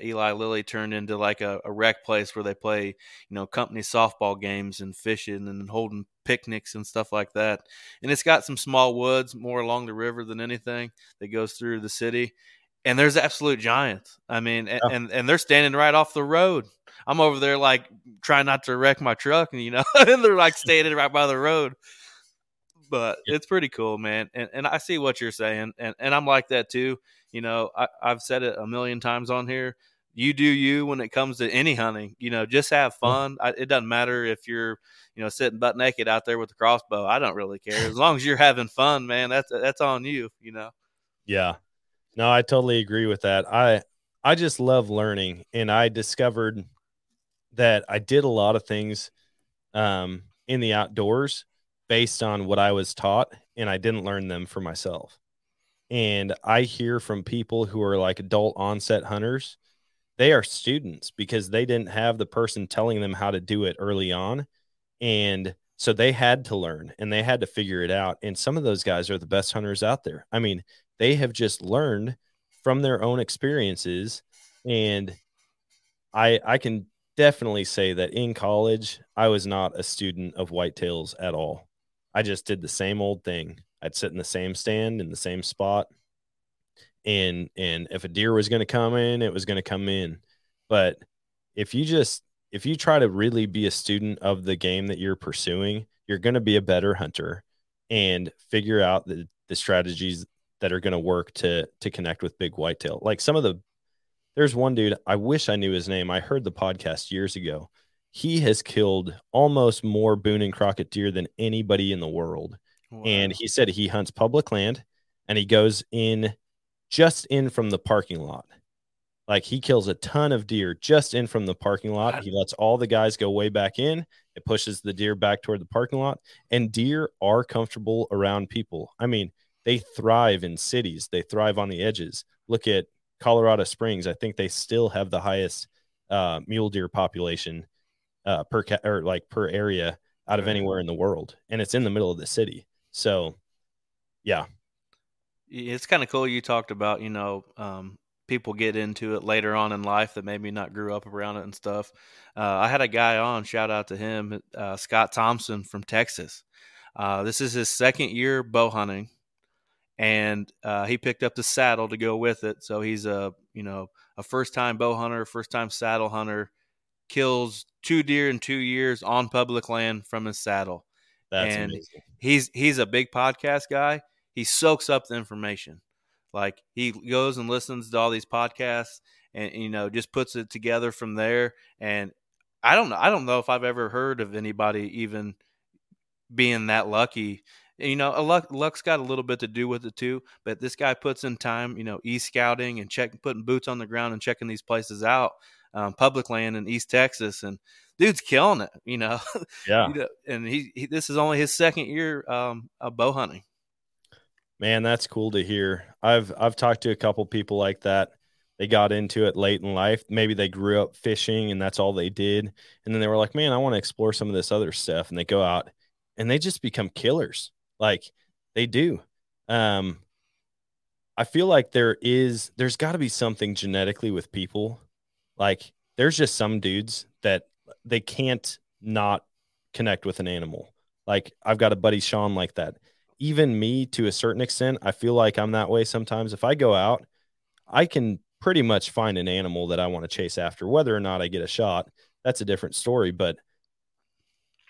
Eli Lilly turned into like a rec place where they play, you know, company softball games and fishing and holding picnics and stuff like that. And it's got some small woods more along the river than anything that goes through the city. And there's absolute giants. I mean, and, yeah. and they're standing right off the road. I'm over there like trying not to wreck my truck, and, you know, and they're like standing right by the road. But it's pretty cool, man. And I see what you're saying. And I'm like that too. You know, I've said it a million times on here. You do you when it comes to any hunting. You know, just have fun. It doesn't matter if you're, you know, sitting butt naked out there with a crossbow. I don't really care. As long as you're having fun, man, that's on you, you know? Yeah. No, I totally agree with that. I just love learning. And I discovered that I did a lot of things in the outdoors based on what I was taught, and I didn't learn them for myself. And I hear from people who are like adult onset hunters, they are students because they didn't have the person telling them how to do it early on. And so they had to learn and they had to figure it out. And some of those guys are the best hunters out there. I mean, they have just learned from their own experiences. And I can definitely say that in college, I was not a student of whitetails at all. I just did the same old thing. I'd sit in the same stand in the same spot. And if a deer was going to come in, it was going to come in. But if you just if you try to really be a student of the game that you're pursuing, you're going to be a better hunter and figure out the strategies that are going to work to connect with big whitetail. Like some of the, there's one dude, I wish I knew his name. I heard the podcast years ago. He has killed almost more Boone and Crockett deer than anybody in the world. Wow. And he said he hunts public land and he goes in just in from the parking lot. Like he kills a ton of deer just in from the parking lot. Wow. He lets all the guys go way back in. It pushes the deer back toward the parking lot, and deer are comfortable around people. I mean, they thrive in cities. They thrive on the edges. Look at Colorado Springs. I think they still have the highest mule deer population per area out of anywhere in the world. And it's in the middle of the city. So yeah. It's kind of cool. You talked about, you know, people get into it later on in life that maybe not grew up around it and stuff. I had a guy on, shout out to him, Scott Thompson from Texas. This is his second year bow hunting, and he picked up the saddle to go with it. So he's a first-time bow hunter, first-time saddle hunter, kills 2 deer in 2 years on public land from his saddle. That's and amazing. He's a big podcast guy. He soaks up the information. Like he goes and listens to all these podcasts and, you know, just puts it together from there. And I don't know if I've ever heard of anybody even being that lucky. You know, luck's got a little bit to do with it too, but this guy puts in time, you know, e-scouting and putting boots on the ground and checking these places out, public land in East Texas, and dude's killing it, you know? Yeah. And he this is only his second year, of bow hunting. Man, that's cool to hear. I've talked to a couple people like that. They got into it late in life. Maybe they grew up fishing and that's all they did. And then they were like, man, I want to explore some of this other stuff. And they go out and they just become killers. Like they do. I feel like there's gotta be something genetically with people. Like there's just some dudes that they can't not connect with an animal. Like I've got a buddy, Sean, like that. Even me, to a certain extent, I feel like I'm that way sometimes. If I go out, I can pretty much find an animal that I want to chase after. Whether or not I get a shot, that's a different story. But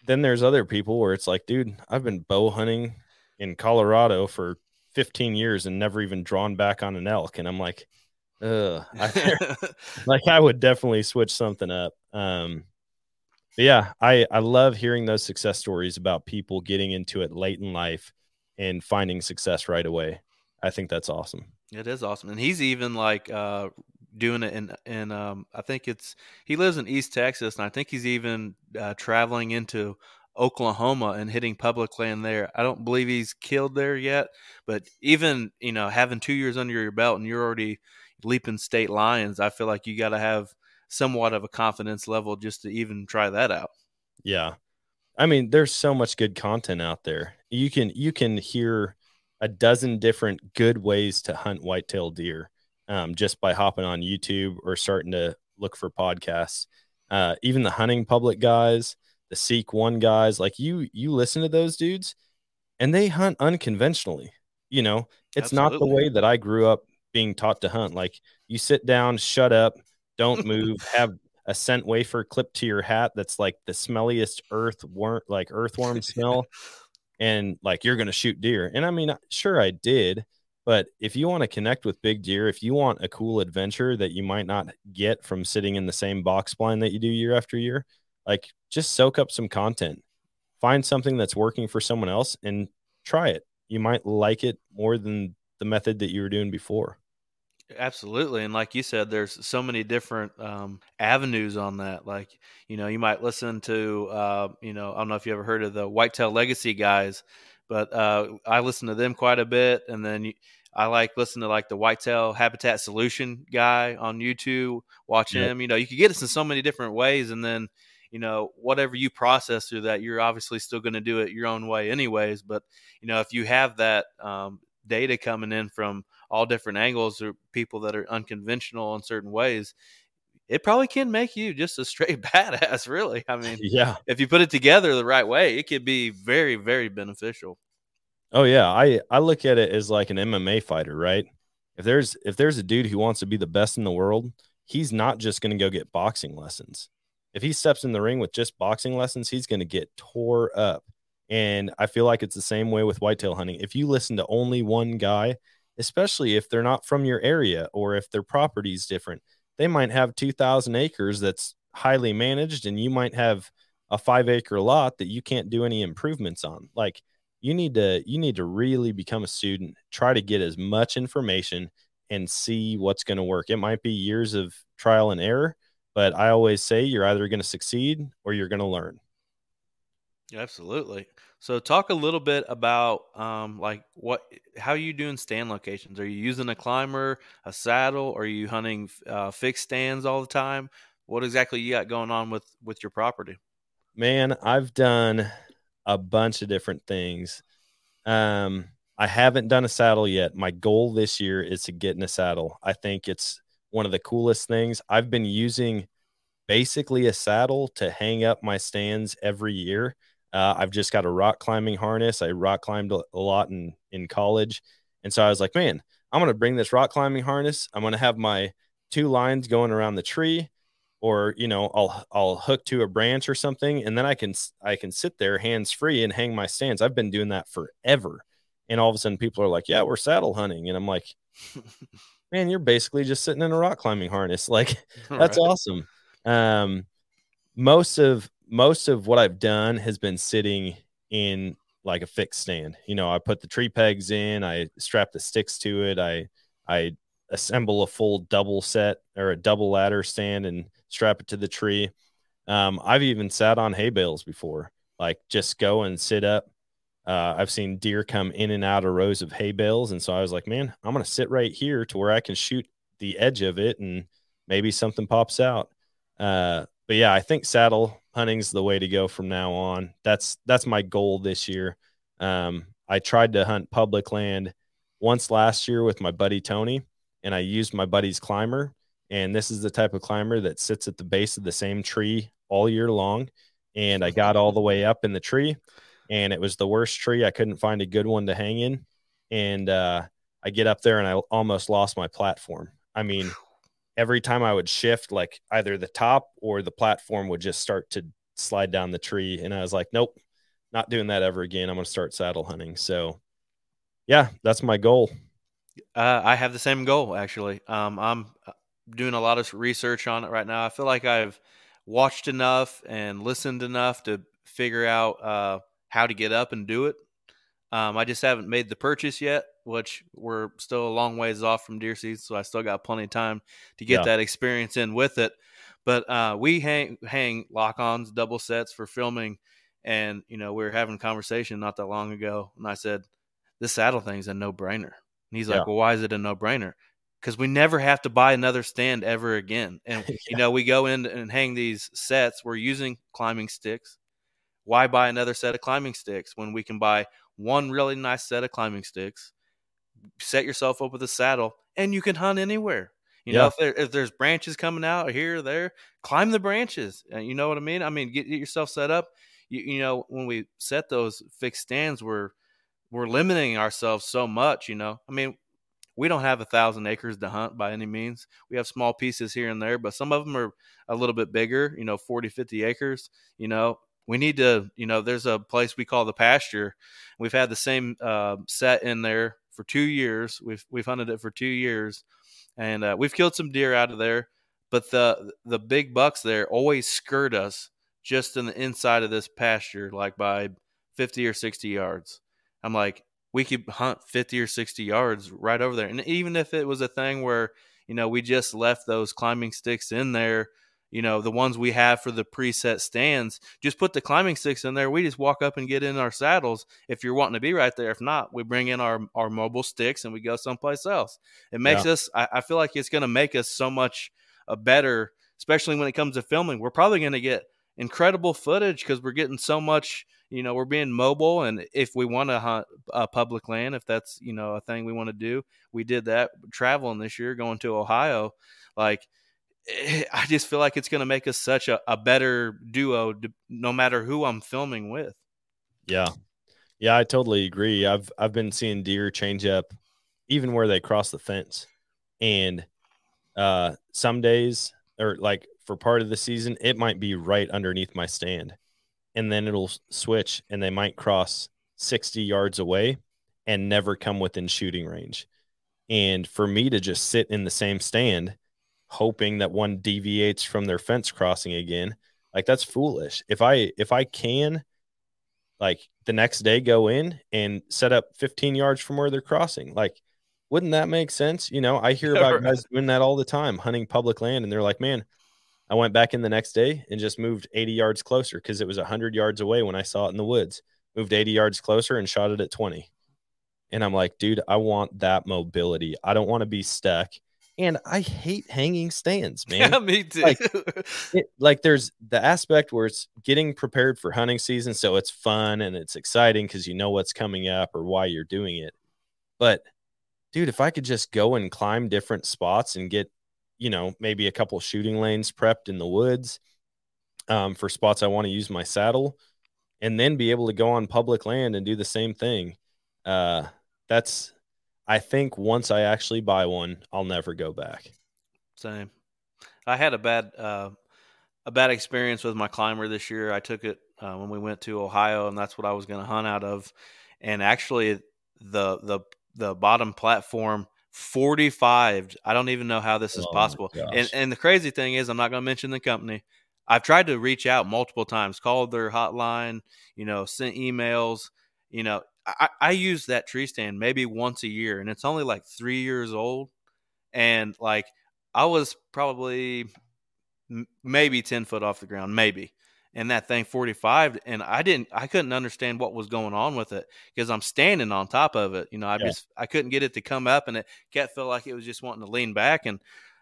then there's other people where it's like, dude, I've been bow hunting in Colorado for 15 years and never even drawn back on an elk. And I'm like, like I would definitely switch something up. Yeah, I love hearing those success stories about people getting into it late in life and finding success right away. I think that's awesome. It is awesome. And he's even like doing it in I think he lives in East Texas, and I think he's even traveling into Oklahoma and hitting public land there. I don't believe he's killed there yet, but even, you know, having 2 years under your belt and you're already leaping state lions, I feel like you got to have somewhat of a confidence level just to even try that out. Yeah. I mean, there's so much good content out there. You can hear a dozen different good ways to hunt whitetail deer just by hopping on YouTube or starting to look for podcasts. Even the Hunting Public guys, the Seek One guys, like you listen to those dudes and they hunt unconventionally. You know, it's Absolutely. Not the way that I grew up being taught to hunt. Like you sit down, shut up, don't move, have a scent wafer clipped to your hat that's like the smelliest earthworm smell. And like, you're going to shoot deer. And I mean, sure I did, but if you want to connect with big deer, if you want a cool adventure that you might not get from sitting in the same box blind that you do year after year, like just soak up some content, find something that's working for someone else and try it. You might like it more than the method that you were doing before. Absolutely. And like you said, there's so many different avenues on that. Like, you know, you might listen to, I don't know if you ever heard of the Whitetail Legacy guys, but I listen to them quite a bit. And then I like listen to like the Whitetail Habitat Solution guy on YouTube, watch him. You know, you could get us in so many different ways. And then, you know, whatever you process through that, you're obviously still going to do it your own way anyways. But, you know, if you have that data coming in from all different angles or people that are unconventional in certain ways, it probably can make you just a straight badass, really. I mean, yeah, if you put it together the right way, it could be very, very beneficial. Oh yeah. I look at it as like an MMA fighter, right? If there's a dude who wants to be the best in the world, he's not just going to go get boxing lessons. if he steps in the ring with just boxing lessons, he's going to get tore up. And I feel like it's the same way with whitetail hunting. If you listen to only one guy, especially if they're not from your area or if their property is different, they might have 2,000 acres that's highly managed, and you might have a 5-acre lot that you can't do any improvements on. Like, you need to really become a student, try to get as much information and see what's going to work. It might be years of trial and error, but I always say you're either going to succeed or you're going to learn. Absolutely. So talk a little bit about how are you doing stand locations? Are you using a climber, a saddle? Are you hunting fixed stands all the time? What exactly you got going on with your property? Man, I've done a bunch of different things. I haven't done a saddle yet. My goal this year is to get in a saddle. I think it's one of the coolest things. I've been using basically a saddle to hang up my stands every year. I've just got a rock climbing harness. I rock climbed a lot in college. And so I was like, man, I'm going to bring this rock climbing harness. I'm going to have my two lines going around the tree, or, you know, I'll hook to a branch or something. And then I can sit there hands free and hang my stands. I've been doing that forever. And all of a sudden people are like, yeah, we're saddle hunting. And I'm like, man, you're basically just sitting in a rock climbing harness. Like, that's awesome. Most of what I've done has been sitting in like a fixed stand. You know, I put the tree pegs in, I strap the sticks to it. I assemble a full double set or a double ladder stand and strap it to the tree. I've even sat on hay bales before, like just go and sit up. I've seen deer come in and out of rows of hay bales. And so I was like, man, I'm going to sit right here to where I can shoot the edge of it and maybe something pops out. But yeah, I think saddle hunting's the way to go from now on. That's my goal this year. I tried to hunt public land once last year with my buddy Tony, and I used my buddy's climber. And this is the type of climber that sits at the base of the same tree all year long. And I got all the way up in the tree, and it was the worst tree. I couldn't find a good one to hang in. And I get up there and I almost lost my platform. I mean, every time I would shift, like either the top or the platform would just start to slide down the tree. And I was like, nope, not doing that ever again. I'm going to start saddle hunting. So yeah, that's my goal. I have the same goal, actually. I'm doing a lot of research on it right now. I feel like I've watched enough and listened enough to figure out how to get up and do it. I just haven't made the purchase yet, which we're still a long ways off from deer season, so I still got plenty of time to get that experience in with it. But we hang lock-ons, double sets for filming, and you know, we were having a conversation not that long ago, and I said, this saddle thing's a no-brainer. And he's like, well, why is it a no-brainer? Because we never have to buy another stand ever again. And, you know, we go in and hang these sets. We're using climbing sticks. Why buy another set of climbing sticks when we can buy one really nice set of climbing sticks, set yourself up with a saddle, and you can hunt anywhere? You know, if there's branches coming out here or there, climb the branches. You know what I mean? I mean, get yourself set up. You know, when we set those fixed stands, we're limiting ourselves so much, you know. I mean, we don't have 1,000 acres to hunt by any means. We have small pieces here and there, but some of them are a little bit bigger, you know, 40, 50 acres. You know, we need to, you know, there's a place we call the pasture. We've had the same set in there for 2 years. We've hunted it for 2 years, and we've killed some deer out of there, but the big bucks there always skirt us just in the inside of this pasture, like by 50 or 60 yards. I'm like, we could hunt 50 or 60 yards right over there. And even if it was a thing where, you know, we just left those climbing sticks in there, you know, the ones we have for the preset stands, just put the climbing sticks in there. We just walk up and get in our saddles if you're wanting to be right there. If not, we bring in our mobile sticks and we go someplace else. It makes us, I feel like it's going to make us so much better, especially when it comes to filming. We're probably going to get incredible footage because we're getting so much, you know, we're being mobile. And if we want to hunt public land, if that's, you know, a thing we want to do, we did that traveling this year, going to Ohio. Like, I just feel like it's going to make us such a better duo no matter who I'm filming with. Yeah. Yeah, I totally agree. I've been seeing deer change up even where they cross the fence. And some days, or like for part of the season, it might be right underneath my stand, and then it'll switch and they might cross 60 yards away and never come within shooting range. And for me to just sit in the same stand, hoping that one deviates from their fence crossing again, like that's foolish. If I can, like the next day go in and set up 15 yards from where they're crossing, like, wouldn't that make sense? You know, I hear about guys doing that all the time, hunting public land. And they're like, man, I went back in the next day and just moved 80 yards closer because it was 100 yards away when I saw it in the woods. Moved 80 yards closer and shot it at 20. And I'm like, dude, I want that mobility. I don't want to be stuck. And I hate hanging stands, man. Yeah, me too. Like there's the aspect where it's getting prepared for hunting season. So it's fun and it's exciting because you know what's coming up or why you're doing it. But dude, if I could just go and climb different spots and get, you know, maybe a couple shooting lanes prepped in the woods for spots I want to use my saddle, and then be able to go on public land and do the same thing. I think once I actually buy one, I'll never go back. Same. I had a bad experience with my climber this year. I took it when we went to Ohio, and that's what I was going to hunt out of. And actually the bottom platform 45. I don't even know how this is possible. And the crazy thing is, I'm not going to mention the company. I've tried to reach out multiple times, called their hotline, you know, sent emails. You know, I use that tree stand maybe once a year, and it's only like 3 years old. And like, I was probably maybe 10 foot off the ground, maybe. And that thing 45, and I couldn't understand what was going on with it because I'm standing on top of it. You know, I couldn't get it to come up, and it kept felt like it was just wanting to lean back. And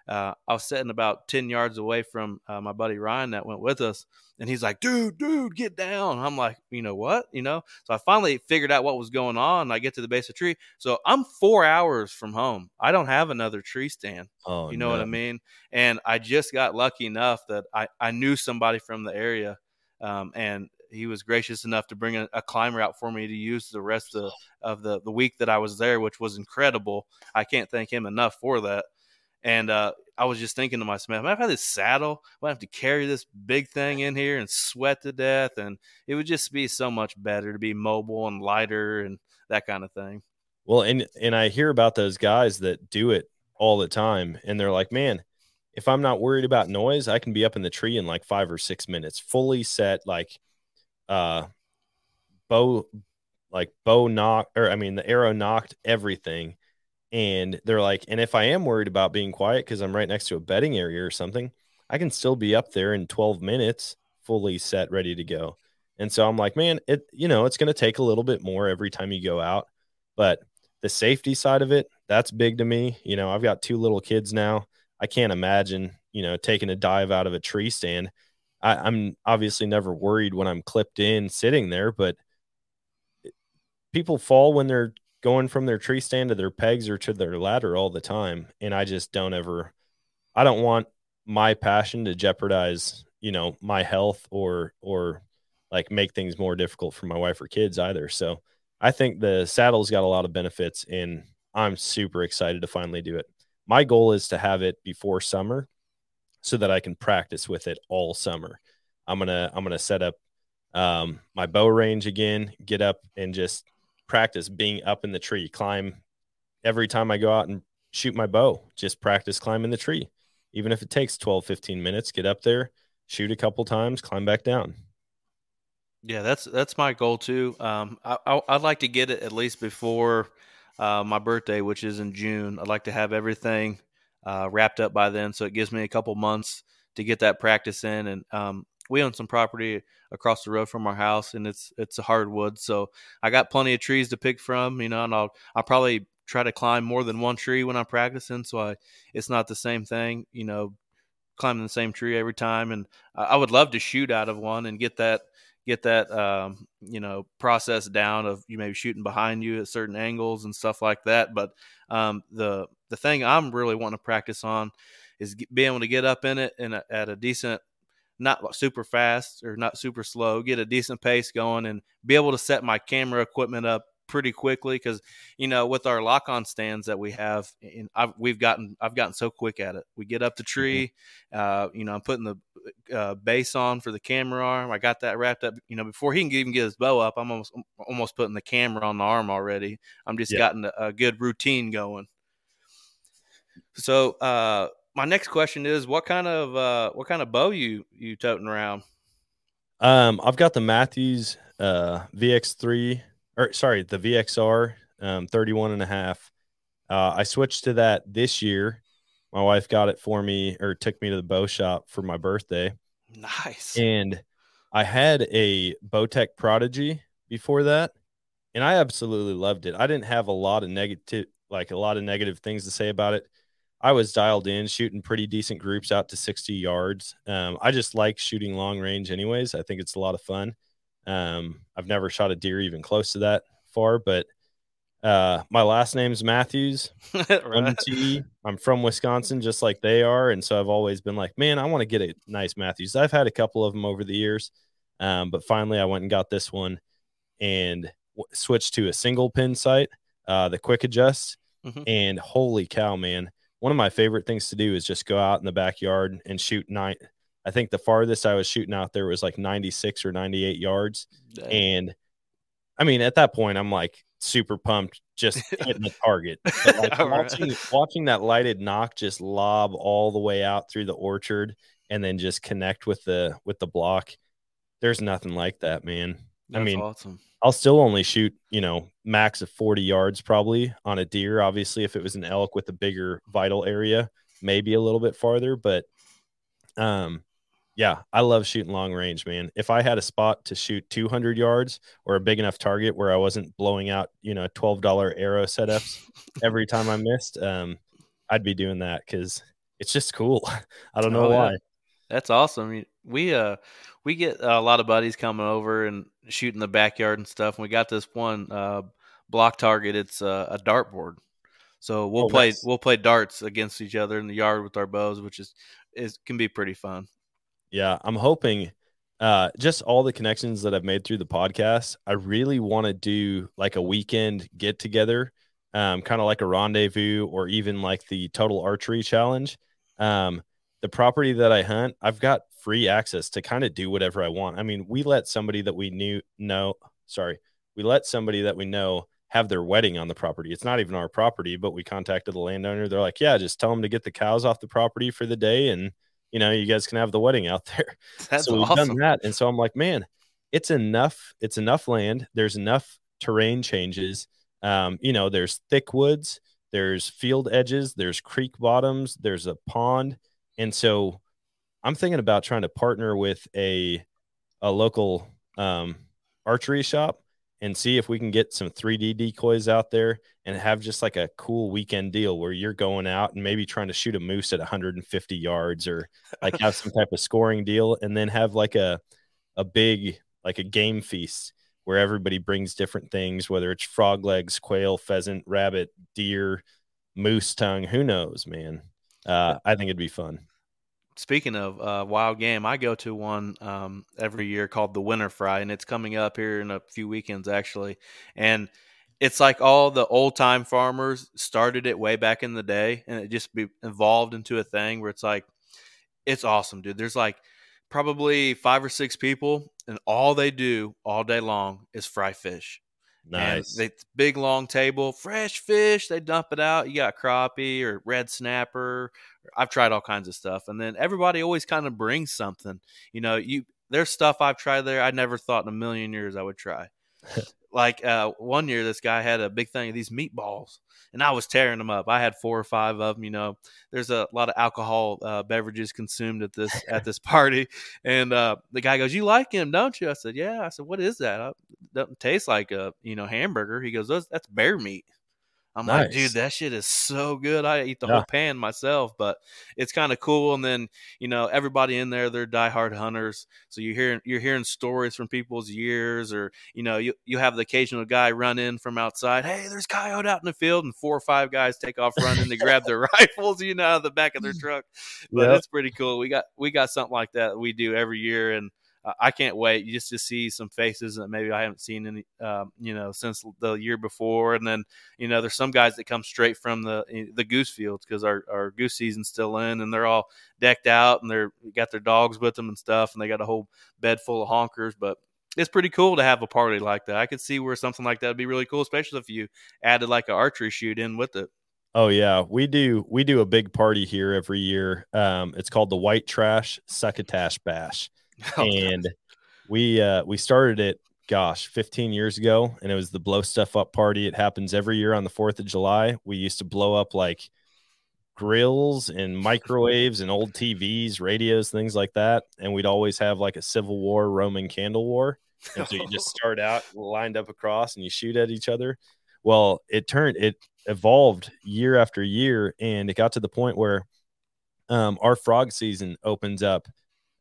I was sitting about 10 yards away from my buddy Ryan that went with us, and he's like, dude, get down. I'm like, you know what? You know, so I finally figured out what was going on. I get to the base of the tree. So I'm 4 hours from home. I don't have another tree stand. Oh, you know what I mean? And I just got lucky enough that I knew somebody from the area, and he was gracious enough to bring a climber out for me to use the rest of the week that I was there, which was incredible. I can't thank him enough for that. And I was just thinking to myself, I've had this saddle. I have to carry this big thing in here and sweat to death. And it would just be so much better to be mobile and lighter and that kind of thing. Well, and I hear about those guys that do it all the time. And they're like, man, if I'm not worried about noise, I can be up in the tree in like 5 or 6 minutes, fully set, like bow knock, or I mean, the arrow knocked, everything. And they're like, and if I am worried about being quiet because I'm right next to a bedding area or something, I can still be up there in 12 minutes, fully set, ready to go. And so I'm like, man, it's going to take a little bit more every time you go out. But the safety side of it, that's big to me. You know, I've got 2 little kids now. I can't imagine, you know, taking a dive out of a tree stand. I'm obviously never worried when I'm clipped in sitting there, but people fall when they're going from their tree stand to their pegs or to their ladder all the time. And I just don't want my passion to jeopardize, you know, my health or like make things more difficult for my wife or kids either. So I think the saddle's got a lot of benefits, and I'm super excited to finally do it. My goal is to have it before summer so that I can practice with it all summer. I'm going to set up my bow range again, get up and just practice being up in the tree, climb every time I go out and shoot my bow, just practice climbing the tree. Even if it takes 12, 15 minutes, get up there, shoot a couple times, climb back down. Yeah, that's my goal too. I'd like to get it at least before my birthday, which is in June. I'd like to have everything wrapped up by then. So it gives me a couple months to get that practice in. And, we own some property across the road from our house, and it's a hardwood. So I got plenty of trees to pick from, you know, and I'll probably try to climb more than one tree when I'm practicing. So it's not the same thing, you know, climbing the same tree every time. And I would love to shoot out of one and get that, you know, process down of you maybe shooting behind you at certain angles and stuff like that. But the thing I'm really wanting to practice on is being able to get up in it and at a decent, not super fast or not super slow, get a decent pace going and be able to set my camera equipment up pretty quickly because, you know, with our lock-on stands that we have, and I've gotten so quick at it. We get up the tree, you know, I'm putting the base on for the camera arm. I got that wrapped up, you know, before he can even get his bow up. I'm almost putting the camera on the arm already. I'm just gotten a good routine going. So my next question is, what kind of bow you toting around? I've got the Matthews the VXR 31.5. I switched to that this year. My wife got it for me, or took me to the bow shop for my birthday. Nice. And I had a Bowtech Prodigy before that, and I absolutely loved it. I didn't have a lot of negative things to say about it. I was dialed in, shooting pretty decent groups out to 60 yards. I just like shooting long range anyways. I think it's a lot of fun. I've never shot a deer even close to that far, but my last name's Matthews. Right. I'm from Wisconsin, just like they are. And so I've always been like, man, I want to get a nice Matthews. I've had a couple of them over the years, but finally I went and got this one and switched to a single pin sight, the quick adjust. Mm-hmm. And holy cow, man. One of my favorite things to do is just go out in the backyard and shoot night. I think the farthest I was shooting out there was like 96 or 98 yards. Dang. And I mean, at that point, I'm like super pumped just hitting the target. But like watching that lighted knock just lob all the way out through the orchard and then just connect with the block. There's nothing like that, man. That's awesome. I'll still only shoot, you know, max of 40 yards probably on a deer. Obviously, if it was an elk with a bigger vital area, maybe a little bit farther. But, yeah, I love shooting long range, man. If I had a spot to shoot 200 yards or a big enough target where I wasn't blowing out, you know, $12 arrow setups every time I missed, I'd be doing that because it's just cool. I don't know why. Yeah. That's awesome. We get a lot of buddies coming over and shooting the backyard and stuff. And we got this one block target. It's a dartboard, so we'll play darts against each other in the yard with our bows, which can be pretty fun. Yeah, I'm hoping just all the connections that I've made through the podcast. I really want to do like a weekend get together, kind of like a rendezvous, or even like the total archery challenge. The property that I hunt, I've got free access to kind of do whatever I want. I mean, we let somebody that we know have their wedding on the property. It's not even our property, but we contacted the landowner. They're like, yeah, just tell them to get the cows off the property for the day, and you know, you guys can have the wedding out there. That's so we've done that. And so I'm like, man, it's enough land. There's enough terrain changes. You know, there's thick woods, there's field edges, there's creek bottoms, there's a pond. And so I'm thinking about trying to partner with a local archery shop and see if we can get some 3D decoys out there and have just like a cool weekend deal where you're going out and maybe trying to shoot a moose at 150 yards or like have some type of scoring deal, and then have like a big, like a game feast where everybody brings different things, whether it's frog legs, quail, pheasant, rabbit, deer, moose tongue, who knows, man. I think it'd be fun. Speaking of wild game, I go to one every year called the Winter Fry, and it's coming up here in a few weekends, actually. And it's like all the old-time farmers started it way back in the day, and it just evolved into a thing where it's like, it's awesome, dude. There's like probably 5 or 6 people, and all they do all day long is fry fish. Nice. It's big, long table, fresh fish. They dump it out. You got crappie or red snapper. I've tried all kinds of stuff. And then everybody always kind of brings something. You know, there's stuff I've tried there I never thought in a million years I would try. Like one year, this guy had a big thing of these meatballs, and I was tearing them up. I had 4 or 5 of them. You know, there's a lot of alcohol beverages consumed at this party, and the guy goes, "You like him, don't you?" I said, "Yeah." I said, "What is that? It doesn't taste like a hamburger." He goes, "That's bear meat." I'm nice. Like, dude, that shit is so good. I eat the whole pan myself, but it's kind of cool. And then, you know, everybody in there, they're diehard hunters. So you're hearing stories from people's years, or, you know, you have the occasional guy run in from outside. Hey, there's coyote out in the field, and 4 or 5 guys take off running to grab their rifles, you know, out of the back of their truck. But it's pretty cool. We got something like that we do every year, and I can't wait. You just to see some faces that maybe I haven't seen any, since the year before. And then, there's some guys that come straight from the goose fields because our goose season's still in, and they're all decked out and they're got their dogs with them and stuff, and they got a whole bed full of honkers. But it's pretty cool to have a party like that. I could see where something like that would be really cool, especially if you added like an archery shoot in with it. Oh yeah, we do a big party here every year. It's called the White Trash Succotash Bash. And we started it, 15 years ago, and it was the blow stuff up party. It happens every year on the 4th of July. We used to blow up like grills and microwaves and old TVs, radios, things like that. And we'd always have like a Civil War, Roman candle war. And so you just start out lined up across and you shoot at each other. Well, it evolved year after year. And it got to the point where our frog season opens up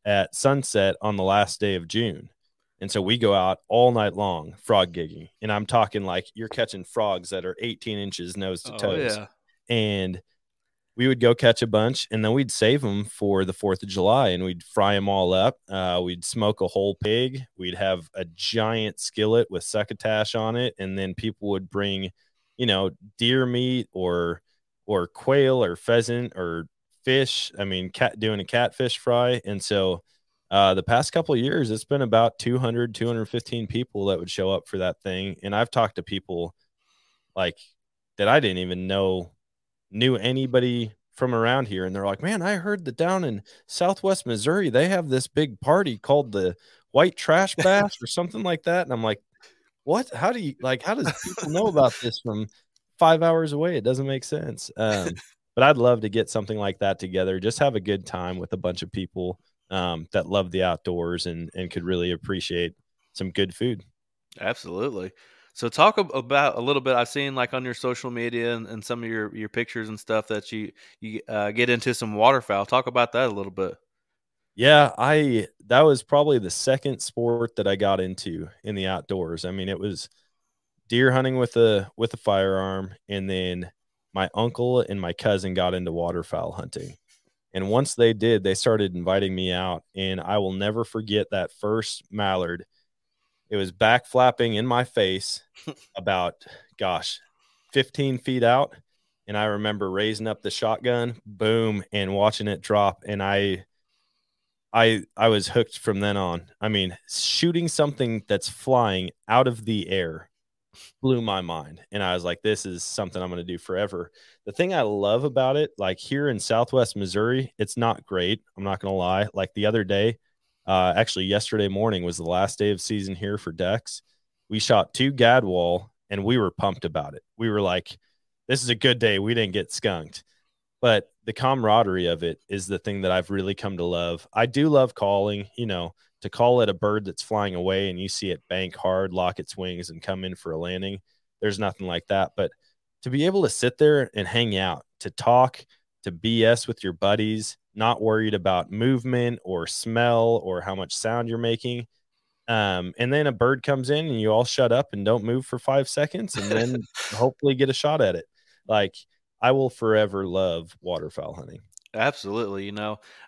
at sunset on the last day of June. And so we go out all night long frog gigging. And I'm talking like you're catching frogs that are 18 inches nose to toes. Yeah. And we would go catch a bunch, and then we'd save them for the 4th of July, and we'd fry them all up. We'd smoke a whole pig. We'd have a giant skillet with succotash on it. And then people would bring, deer meat or quail or pheasant or fish. I mean, doing a catfish fry. And so the past couple of years, it's been about 200, 215 people that would show up for that thing. And I've talked to people like that I didn't even know knew anybody from around here, and they're like, man, I heard that down in Southwest Missouri they have this big party called the White Trash Bash or something like that. And I'm like, what? How does people know about this from 5 hours away? It doesn't make sense. But I'd love to get something like that together, just have a good time with a bunch of people that love the outdoors and could really appreciate some good food. Absolutely. So talk about a little bit. I've seen like on your social media and some of your pictures and stuff that you get into some waterfowl. Talk about that a little bit. Yeah, that was probably the second sport that I got into in the outdoors. I mean, it was deer hunting with a firearm, and then my uncle and my cousin got into waterfowl hunting. And once they did, they started inviting me out, and I will never forget that first mallard. It was back flapping in my face about, 15 feet out. And I remember raising up the shotgun, boom, and watching it drop. And I was hooked from then on. I mean, shooting something that's flying out of the air blew my mind. And I was like, this is something I'm going to do forever. The thing I love about it, like here in Southwest Missouri, it's not great. I'm not going to lie. Like the other day, actually yesterday morning was the last day of season here for ducks. We shot 2 gadwall and we were pumped about it. We were like, this is a good day. We didn't get skunked, but the camaraderie of it is the thing that I've really come to love. I do love calling, to call at a bird that's flying away and you see it bank hard, lock its wings and come in for a landing. There's nothing like that, but to be able to sit there and hang out, to talk, to BS with your buddies, not worried about movement or smell or how much sound you're making. And then a bird comes in and you all shut up and don't move for 5 seconds and then hopefully get a shot at it. Like I will forever love waterfowl hunting. Absolutely.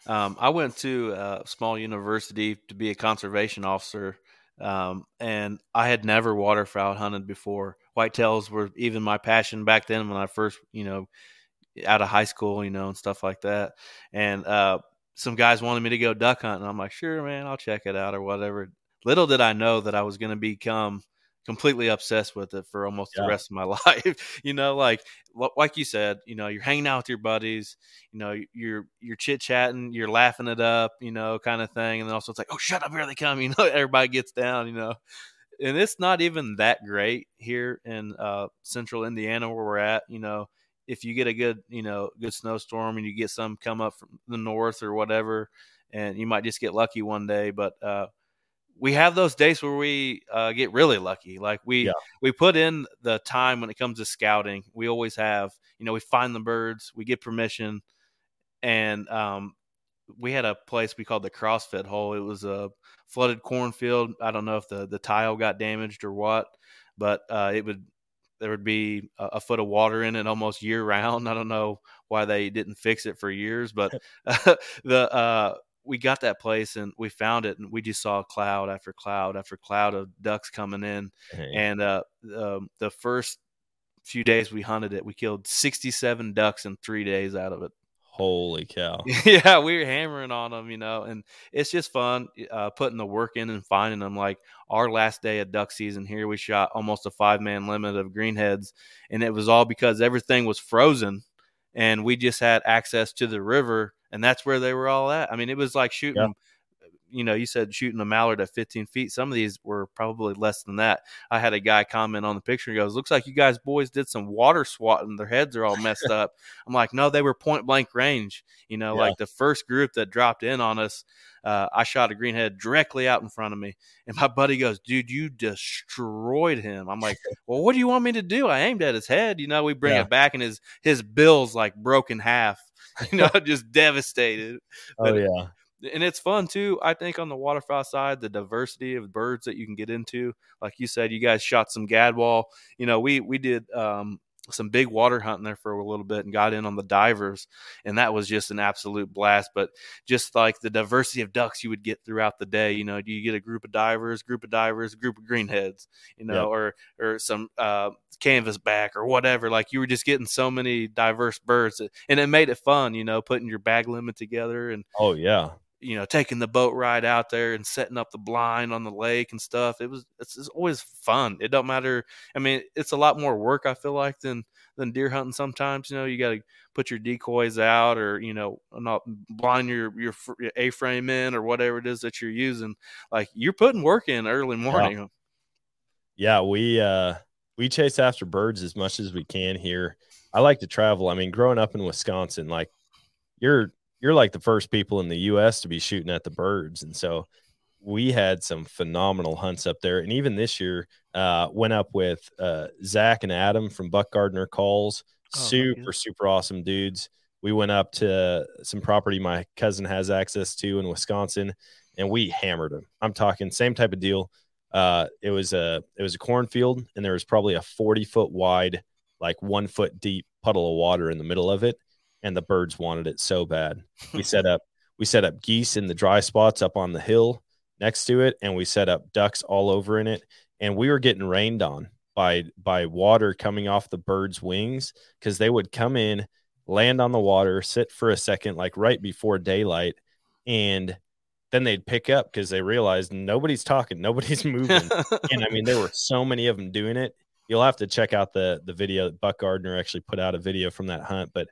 I went to a small university to be a conservation officer. And I had never waterfowl hunted before. Whitetails were even my passion back then when I first, out of high school, and stuff like that. And some guys wanted me to go duck hunt, and I'm like, sure, man, I'll check it out or whatever. Little did I know that I was going to become completely obsessed with it for almost the rest of my life. Like you said, you're hanging out with your buddies, you're chit chatting, you're laughing it up, kind of thing. And then also it's like, oh, shut up, here they come. Everybody gets down, and it's not even that great here in central Indiana where we're at, If you get a good, good snowstorm and you get some come up from the north or whatever, and you might just get lucky one day. But we have those days where we get really lucky. Like we put in the time when it comes to scouting. We always have, we find the birds, we get permission. And we had a place we called the CrossFit hole. It was a flooded cornfield. I don't know if the tile got damaged or what, but there would be a foot of water in it almost year round. I don't know why they didn't fix it for years, but we got that place and we found it, and we just saw cloud after cloud after cloud of ducks coming in. Hey. And the first few days we hunted it, we killed 67 ducks in 3 days out of it. Holy cow. Yeah, we were hammering on them, you know, and it's just fun putting the work in and finding them. Like our last day of duck season here, we shot almost a 5-man limit of greenheads, and it was all because everything was frozen and we just had access to the river, and that's where they were all at. I mean, it was like shooting, you know, you said shooting a mallard at 15 feet. Some of these were probably less than that. I had a guy comment on the picture. He goes, "Looks like you guys boys did some water swatting. Their heads are all messed up." I'm like, no, they were point blank range. You know, like the first group that dropped in on us, I shot a greenhead directly out in front of me. And my buddy goes, "Dude, you destroyed him." I'm like, well, what do you want me to do? I aimed at his head. You know, we bring it back, and his bill's like broke in half, you know, just devastated. But, and it's fun too. I think on the waterfowl side, the diversity of birds that you can get into, like you said, you guys shot some gadwall. You know, we did some big water hunting there for a little bit and got in on the divers, and that was just an absolute blast. But just like the diversity of ducks you would get throughout the day, you know, do you get a group of divers, group of greenheads, you know, or some canvasback or whatever. Like you were just getting so many diverse birds, and it made it fun, you know, putting your bag limit together and you know, taking the boat ride out there and setting up the blind on the lake and stuff. It's always fun. It don't matter. I mean, it's a lot more work, I feel like, than deer hunting sometimes. You know, you got to put your decoys out, or, you know, not blind your A-frame in or whatever it is that you're using. Like you're putting work in early morning. Yeah, we chase after birds as much as we can here. I like to travel. I mean, growing up in Wisconsin, like you're like the first people in the U.S. to be shooting at the birds. And so we had some phenomenal hunts up there. And even this year, went up with Zach and Adam from Buck Gardener Calls. Super awesome dudes. We went up to some property my cousin has access to in Wisconsin, and we hammered them. I'm talking same type of deal. It was a cornfield, and there was probably a 40-foot wide, like 1-foot deep puddle of water in the middle of it. And the birds wanted it so bad. We set up geese in the dry spots up on the hill next to it, and we set up ducks all over in it. And we were getting rained on by water coming off the birds' wings, because they would come in, land on the water, sit for a second, like right before daylight, and then they'd pick up because they realized nobody's talking, nobody's moving. And I mean, there were so many of them doing it. You'll have to check out the video. Buck Gardner actually put out a video from that hunt, but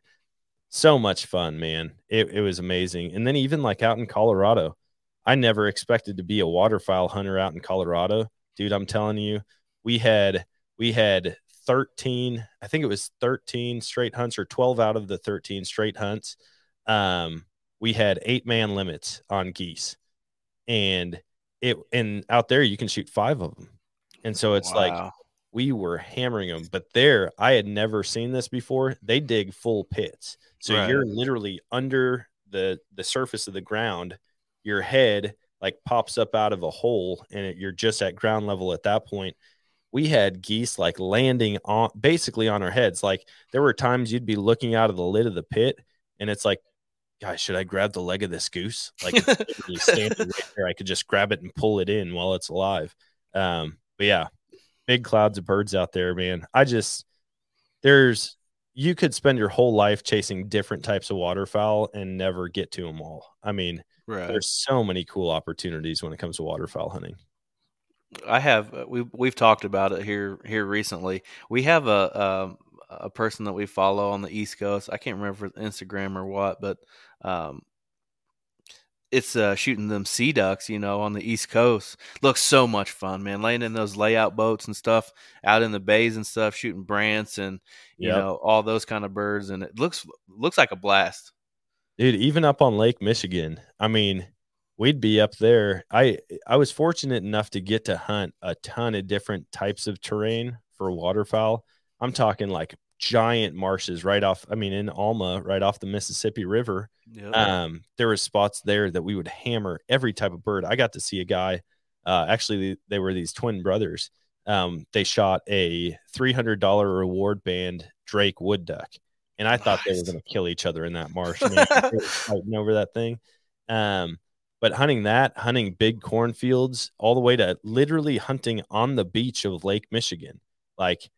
so much fun, man. It was amazing. And then even like out in Colorado, I never expected to be a waterfowl hunter out in Colorado. Dude, I'm telling you, we had 13, I think it was 13 straight hunts, or 12 out of the 13 straight hunts. We had 8-man limits on geese. And out there you can shoot 5 of them. And so it's like we were hammering them, but there, I had never seen this before. They dig full pits. So you're literally under the surface of the ground. Your head like pops up out of a hole, and you're just at ground level at that point. We had geese like landing on basically on our heads. Like there were times you'd be looking out of the lid of the pit, and it's like, guys, should I grab the leg of this goose? Like it's literally standing right there. I could just grab it and pull it in while it's alive. But yeah. Big clouds of birds out there, man. You could spend your whole life chasing different types of waterfowl and never get to them all. I mean, there's so many cool opportunities when it comes to waterfowl hunting. We've talked about it here recently. We have a person that we follow on the East Coast. I can't remember if it's Instagram or what, but, it's shooting them sea ducks, you know, on the East Coast. Looks so much fun, man. Laying in those layout boats and stuff out in the bays and stuff, shooting brants and, you know, all those kind of birds. And it looks like a blast. Dude, even up on Lake Michigan, I mean, we'd be up there. I was fortunate enough to get to hunt a ton of different types of terrain for waterfowl. I'm talking like giant marshes in Alma, right off the Mississippi River. There were spots there that we would hammer every type of bird. I got to see a guy, actually they were these twin brothers. They shot a $300 reward band Drake wood duck, and I thought they were going to kill each other in that marsh, man. They were fighting over that thing. But hunting that, hunting big cornfields, all the way to literally hunting on the beach of Lake Michigan, like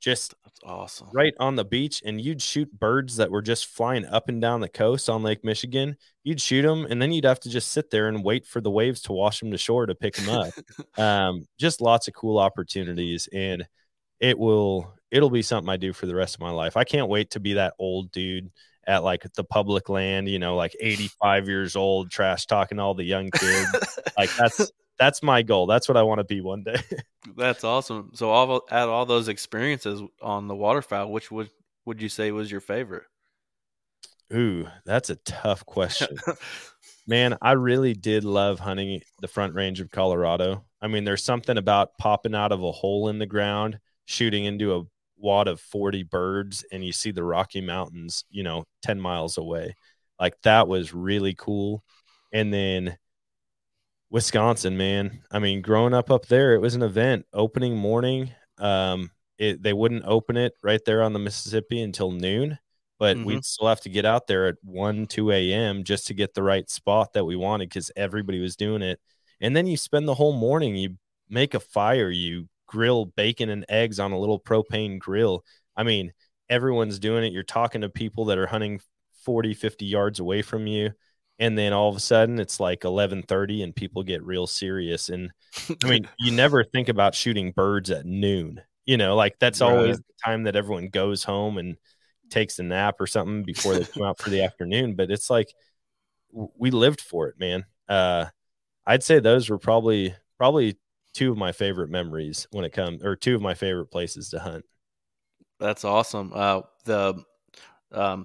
just that's awesome, right on the beach. And you'd shoot birds that were just flying up and down the coast on Lake Michigan. You'd shoot them, and then you'd have to just sit there and wait for the waves to wash them to shore to pick them up. Just lots of cool opportunities, and it'll be something I do for the rest of my life. I can't wait to be that old dude at like the public land, you know, like 85 years old, trash talking all the young kids. Like that's my goal. That's what I want to be one day. That's awesome. So at all those experiences on the waterfowl, which would you say was your favorite? Ooh, that's a tough question. Man, I really did love hunting the Front Range of Colorado. I mean, there's something about popping out of a hole in the ground, shooting into a wad of 40 birds, and you see the Rocky Mountains, you know, 10 miles away. Like that was really cool. And then Wisconsin, man, I mean, growing up there, it was an event opening morning. They wouldn't open it right there on the Mississippi until noon, but we'd still have to get out there at 1-2 a.m. just to get the right spot that we wanted, because everybody was doing it. And then you spend the whole morning, you make a fire, you grill bacon and eggs on a little propane grill. I mean, everyone's doing it. You're talking to people that are hunting 40-50 yards away from you, and then all of a sudden it's like 11:30 and people get real serious. And I mean, you never think about shooting birds at noon, you know, like that's always the time that everyone goes home and takes a nap or something before they come out for the afternoon. But it's like we lived for it, man. I'd say those were probably two of my favorite memories when it comes, or two of my favorite places to hunt. That's awesome.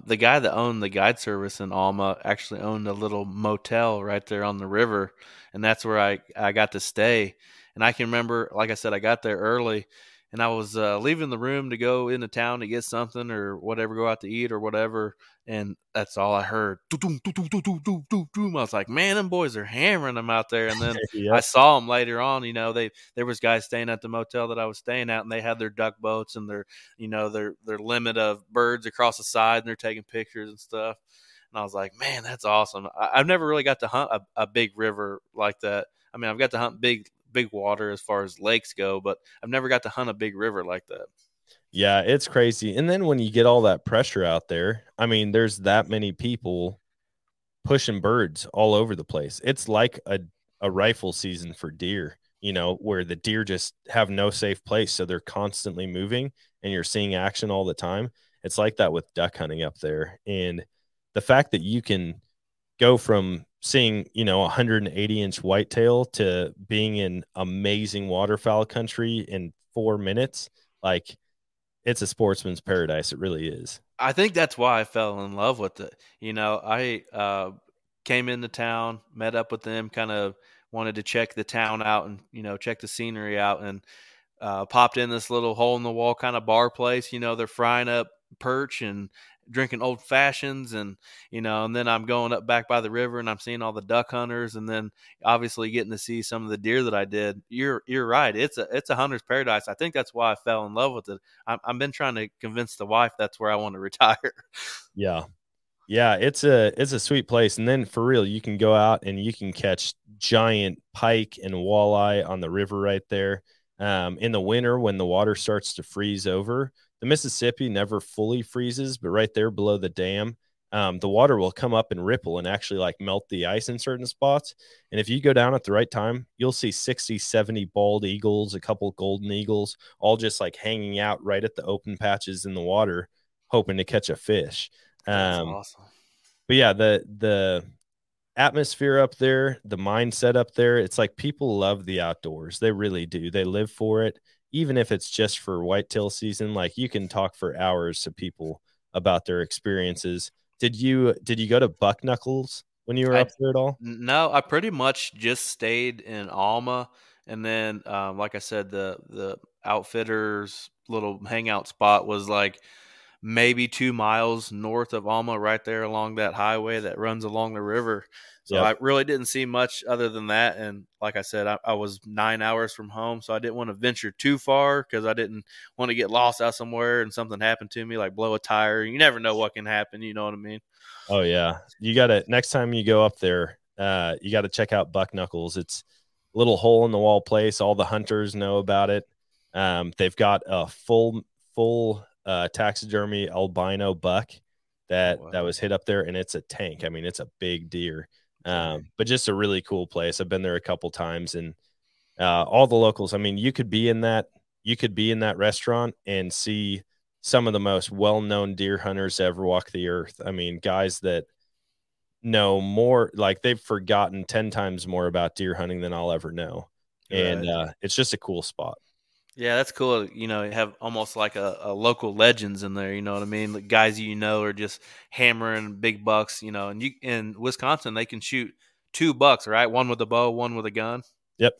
The guy that owned the guide service in Alma actually owned a little motel right there on the river. And that's where I got to stay. And I can remember, like I said, I got there early and I was leaving the room to go into town to get something or whatever, go out to eat or whatever. And that's all I heard. I was like, man, them boys are hammering them out there. And then I saw them later on, you know, there was guys staying at the motel that I was staying at, and they had their duck boats and their, you know, their limit of birds across the side, and they're taking pictures and stuff. And I was like, man, that's awesome. I've never really got to hunt a big river like that. I mean, I've got to hunt big water as far as lakes go, but I've never got to hunt a big river like that. Yeah, it's crazy. And then when you get all that pressure out there, I mean, there's that many people pushing birds all over the place. It's like a rifle season for deer, you know, where the deer just have no safe place. So they're constantly moving and you're seeing action all the time. It's like that with duck hunting up there. And the fact that you can go from seeing, you know, 180-inch whitetail to being in amazing waterfowl country in 4 minutes, like, it's a sportsman's paradise. It really is. I think that's why I fell in love with it. You know, I came into town, met up with them, kind of wanted to check the town out and, you know, check the scenery out, and popped in this little hole in the wall kind of bar place. You know, they're frying up perch and drinking old fashions, and, you know, and then I'm going up back by the river and I'm seeing all the duck hunters, and then obviously getting to see some of the deer that I did. You're right. It's a hunter's paradise. I think that's why I fell in love with it. I've been trying to convince the wife that's where I want to retire. Yeah. Yeah. It's a sweet place. And then for real, you can go out and you can catch giant pike and walleye on the river right there. In the winter, when the water starts to freeze over, the Mississippi never fully freezes, but right there below the dam, the water will come up and ripple and actually like melt the ice in certain spots. And if you go down at the right time, you'll see 60, 70 bald eagles, a couple golden eagles, all just like hanging out right at the open patches in the water, hoping to catch a fish. That's awesome. But yeah, the atmosphere up there, the mindset up there, it's like people love the outdoors. They really do. They live for it. Even if it's just for whitetail season, like you can talk for hours to people about their experiences. Did you go to Buck Knuckles when you were up there at all? No, I pretty much just stayed in Alma. And then, like I said, the outfitters little hangout spot was like maybe 2 miles north of Alma, right there along that highway that runs along the river. So yep. I really didn't see much other than that. And like I said, I was 9 hours from home, so I didn't want to venture too far because I didn't want to get lost out somewhere and something happened to me, like blow a tire. You never know what can happen. You know what I mean? Oh, yeah. You got to, next time you go up there, you got to check out Buck Knuckles. It's a little hole in the wall place. All the hunters know about it. They've got a full taxidermy albino buck that, oh, wow, that was hit up there, and it's a tank. I mean, it's a big deer, but just a really cool place. I've been there a couple times, and all the locals, I mean, you could be in that restaurant and see some of the most well-known deer hunters to ever walk the earth. I mean, guys that know more, like they've forgotten 10 times more about deer hunting than I'll ever know. Right. And it's just a cool spot. Yeah, that's cool. You know, you have almost like a local legends in there. You know what I mean? Like guys, you know, are just hammering big bucks, you know, and you in Wisconsin, they can shoot 2 bucks, right? One with a bow, one with a gun. Yep.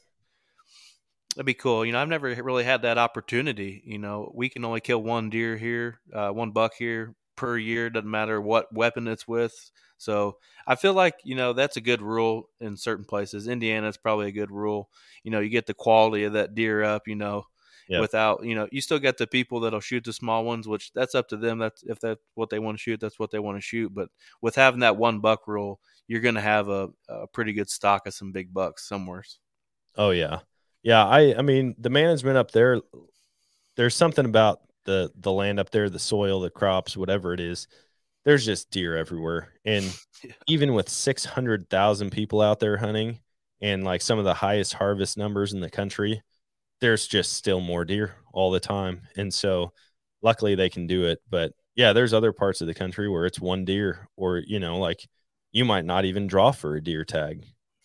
That'd be cool. You know, I've never really had that opportunity. You know, we can only kill one deer here, one buck here per year. Doesn't matter what weapon it's with. So I feel like, you know, that's a good rule in certain places. Indiana is probably a good rule. You know, you get the quality of that deer up, you know, yep, without, you know, you still got the people that'll shoot the small ones, which that's up to them. That's if that's what they want to shoot, that's what they want to shoot. But with having that 1 buck rule, you're going to have a pretty good stock of some big bucks somewhere. Oh, yeah. Yeah, I mean, the management up there, there's something about the land up there, the soil, the crops, whatever it is, there's just deer everywhere. And yeah, even with 600,000 people out there hunting and like some of the highest harvest numbers in the country, there's just still more deer all the time. And so luckily they can do it. But yeah, there's other parts of the country where it's one deer or, you know, like you might not even draw for a deer tag.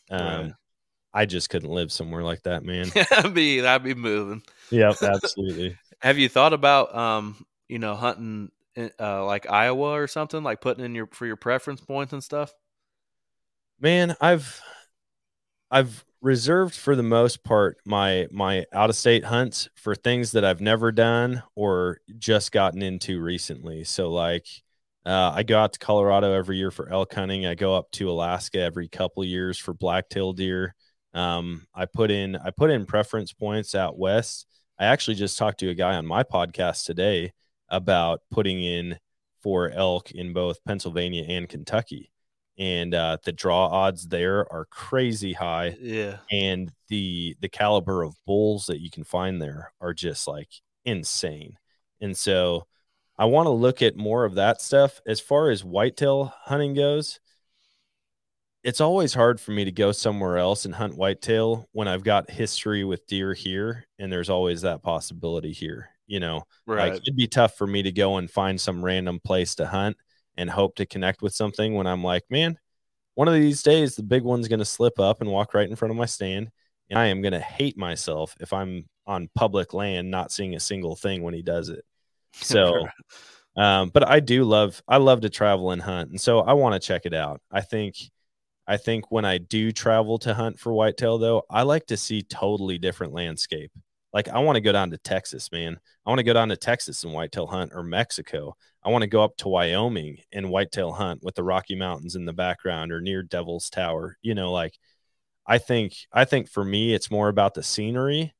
Right. I just couldn't live somewhere like that, man. I'd be moving. Yeah, absolutely. Have you thought about, you know, hunting like Iowa or something, like putting in for your preference points and stuff? Man, I've reserved for the most part my out of state hunts for things that I've never done or just gotten into recently. So like, I go out to Colorado every year for elk hunting. I go up to Alaska every couple years for blacktail deer. I put in preference points out west. I actually just talked to a guy on my podcast today about putting in for elk in both Pennsylvania and Kentucky. And the draw odds there are crazy high. Yeah. And the caliber of bulls that you can find there are just like insane. And so I want to look at more of that stuff. As far as whitetail hunting goes, it's always hard for me to go somewhere else and hunt whitetail when I've got history with deer here. And there's always that possibility here, you know, right. Like it'd be tough for me to go and find some random place to hunt and hope to connect with something when I'm like, man, one of these days, the big one's going to slip up and walk right in front of my stand. And I am going to hate myself if I'm on public land, not seeing a single thing when he does it. So, but I love to travel and hunt. And so I want to check it out. I think when I do travel to hunt for whitetail, though, I like to see totally different landscape. Like I want to go down to Texas, man. I want to go down to Texas and whitetail hunt, or Mexico. I want to go up to Wyoming and whitetail hunt with the Rocky Mountains in the background or near Devil's Tower. You know, like I think for me, it's more about the scenery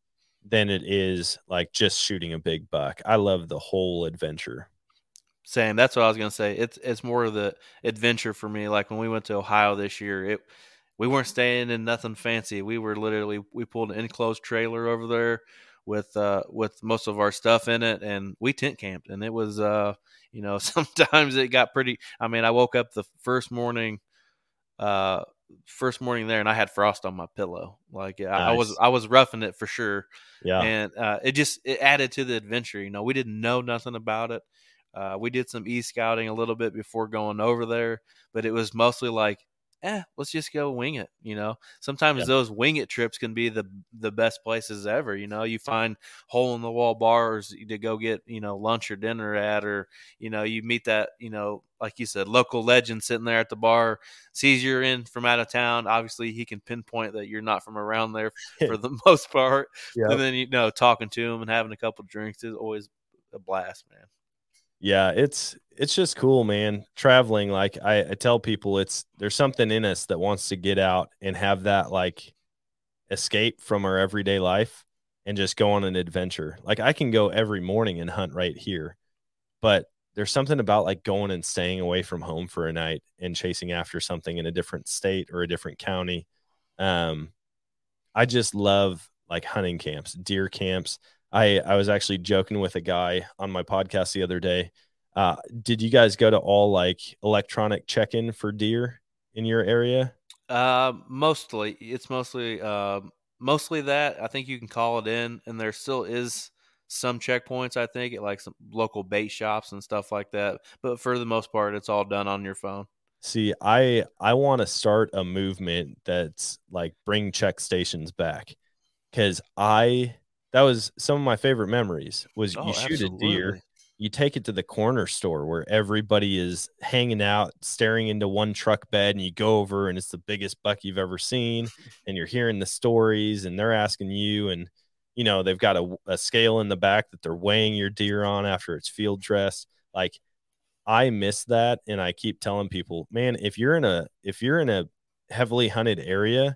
than it is like just shooting a big buck. I love the whole adventure. Same. That's what I was going to say. It's more of the adventure for me. Like when we went to Ohio this year, we weren't staying in nothing fancy. We were we pulled an enclosed trailer over there with most of our stuff in it, and we tent camped, and it was, you know, sometimes it got pretty, I mean, I woke up the first morning there and I had frost on my pillow. Like nice. I was roughing it for sure. Yeah. And, it added to the adventure. You know, we didn't know nothing about it. We did some e-scouting a little bit before going over there, but it was mostly like, let's just go wing it. You know, sometimes those wing it trips can be the best places ever. You know, you find hole in the wall bars to go get, you know, lunch or dinner at, or, you know, you meet that, you know, like you said, local legend sitting there at the bar, sees you're in from out of town. Obviously he can pinpoint that you're not from around there for the most part. Yep. And then, you know, talking to him and having a couple drinks is always a blast, man. Yeah, it's just cool, man. Traveling, like I tell people, there's something in us that wants to get out and have that like escape from our everyday life and just go on an adventure. Like I can go every morning and hunt right here, but there's something about like going and staying away from home for a night and chasing after something in a different state or a different county. I just love like hunting camps, deer camps. I was actually joking with a guy on my podcast the other day. Did you guys go to all like electronic check-in for deer in your area? Mostly. It's mostly that. I think you can call it in, and there still is some checkpoints, I think, at like some local bait shops and stuff like that. But for the most part, it's all done on your phone. See, I want to start a movement that's like bring check stations back, because that was some of my favorite memories was you shoot absolutely. A deer, you take it to the corner store where everybody is hanging out, staring into one truck bed, and you go over and it's the biggest buck you've ever seen. And you're hearing the stories and they're asking you, and, you know, they've got a scale in the back that they're weighing your deer on after it's field dressed. Like, I miss that. And I keep telling people, man, if you're in a heavily hunted area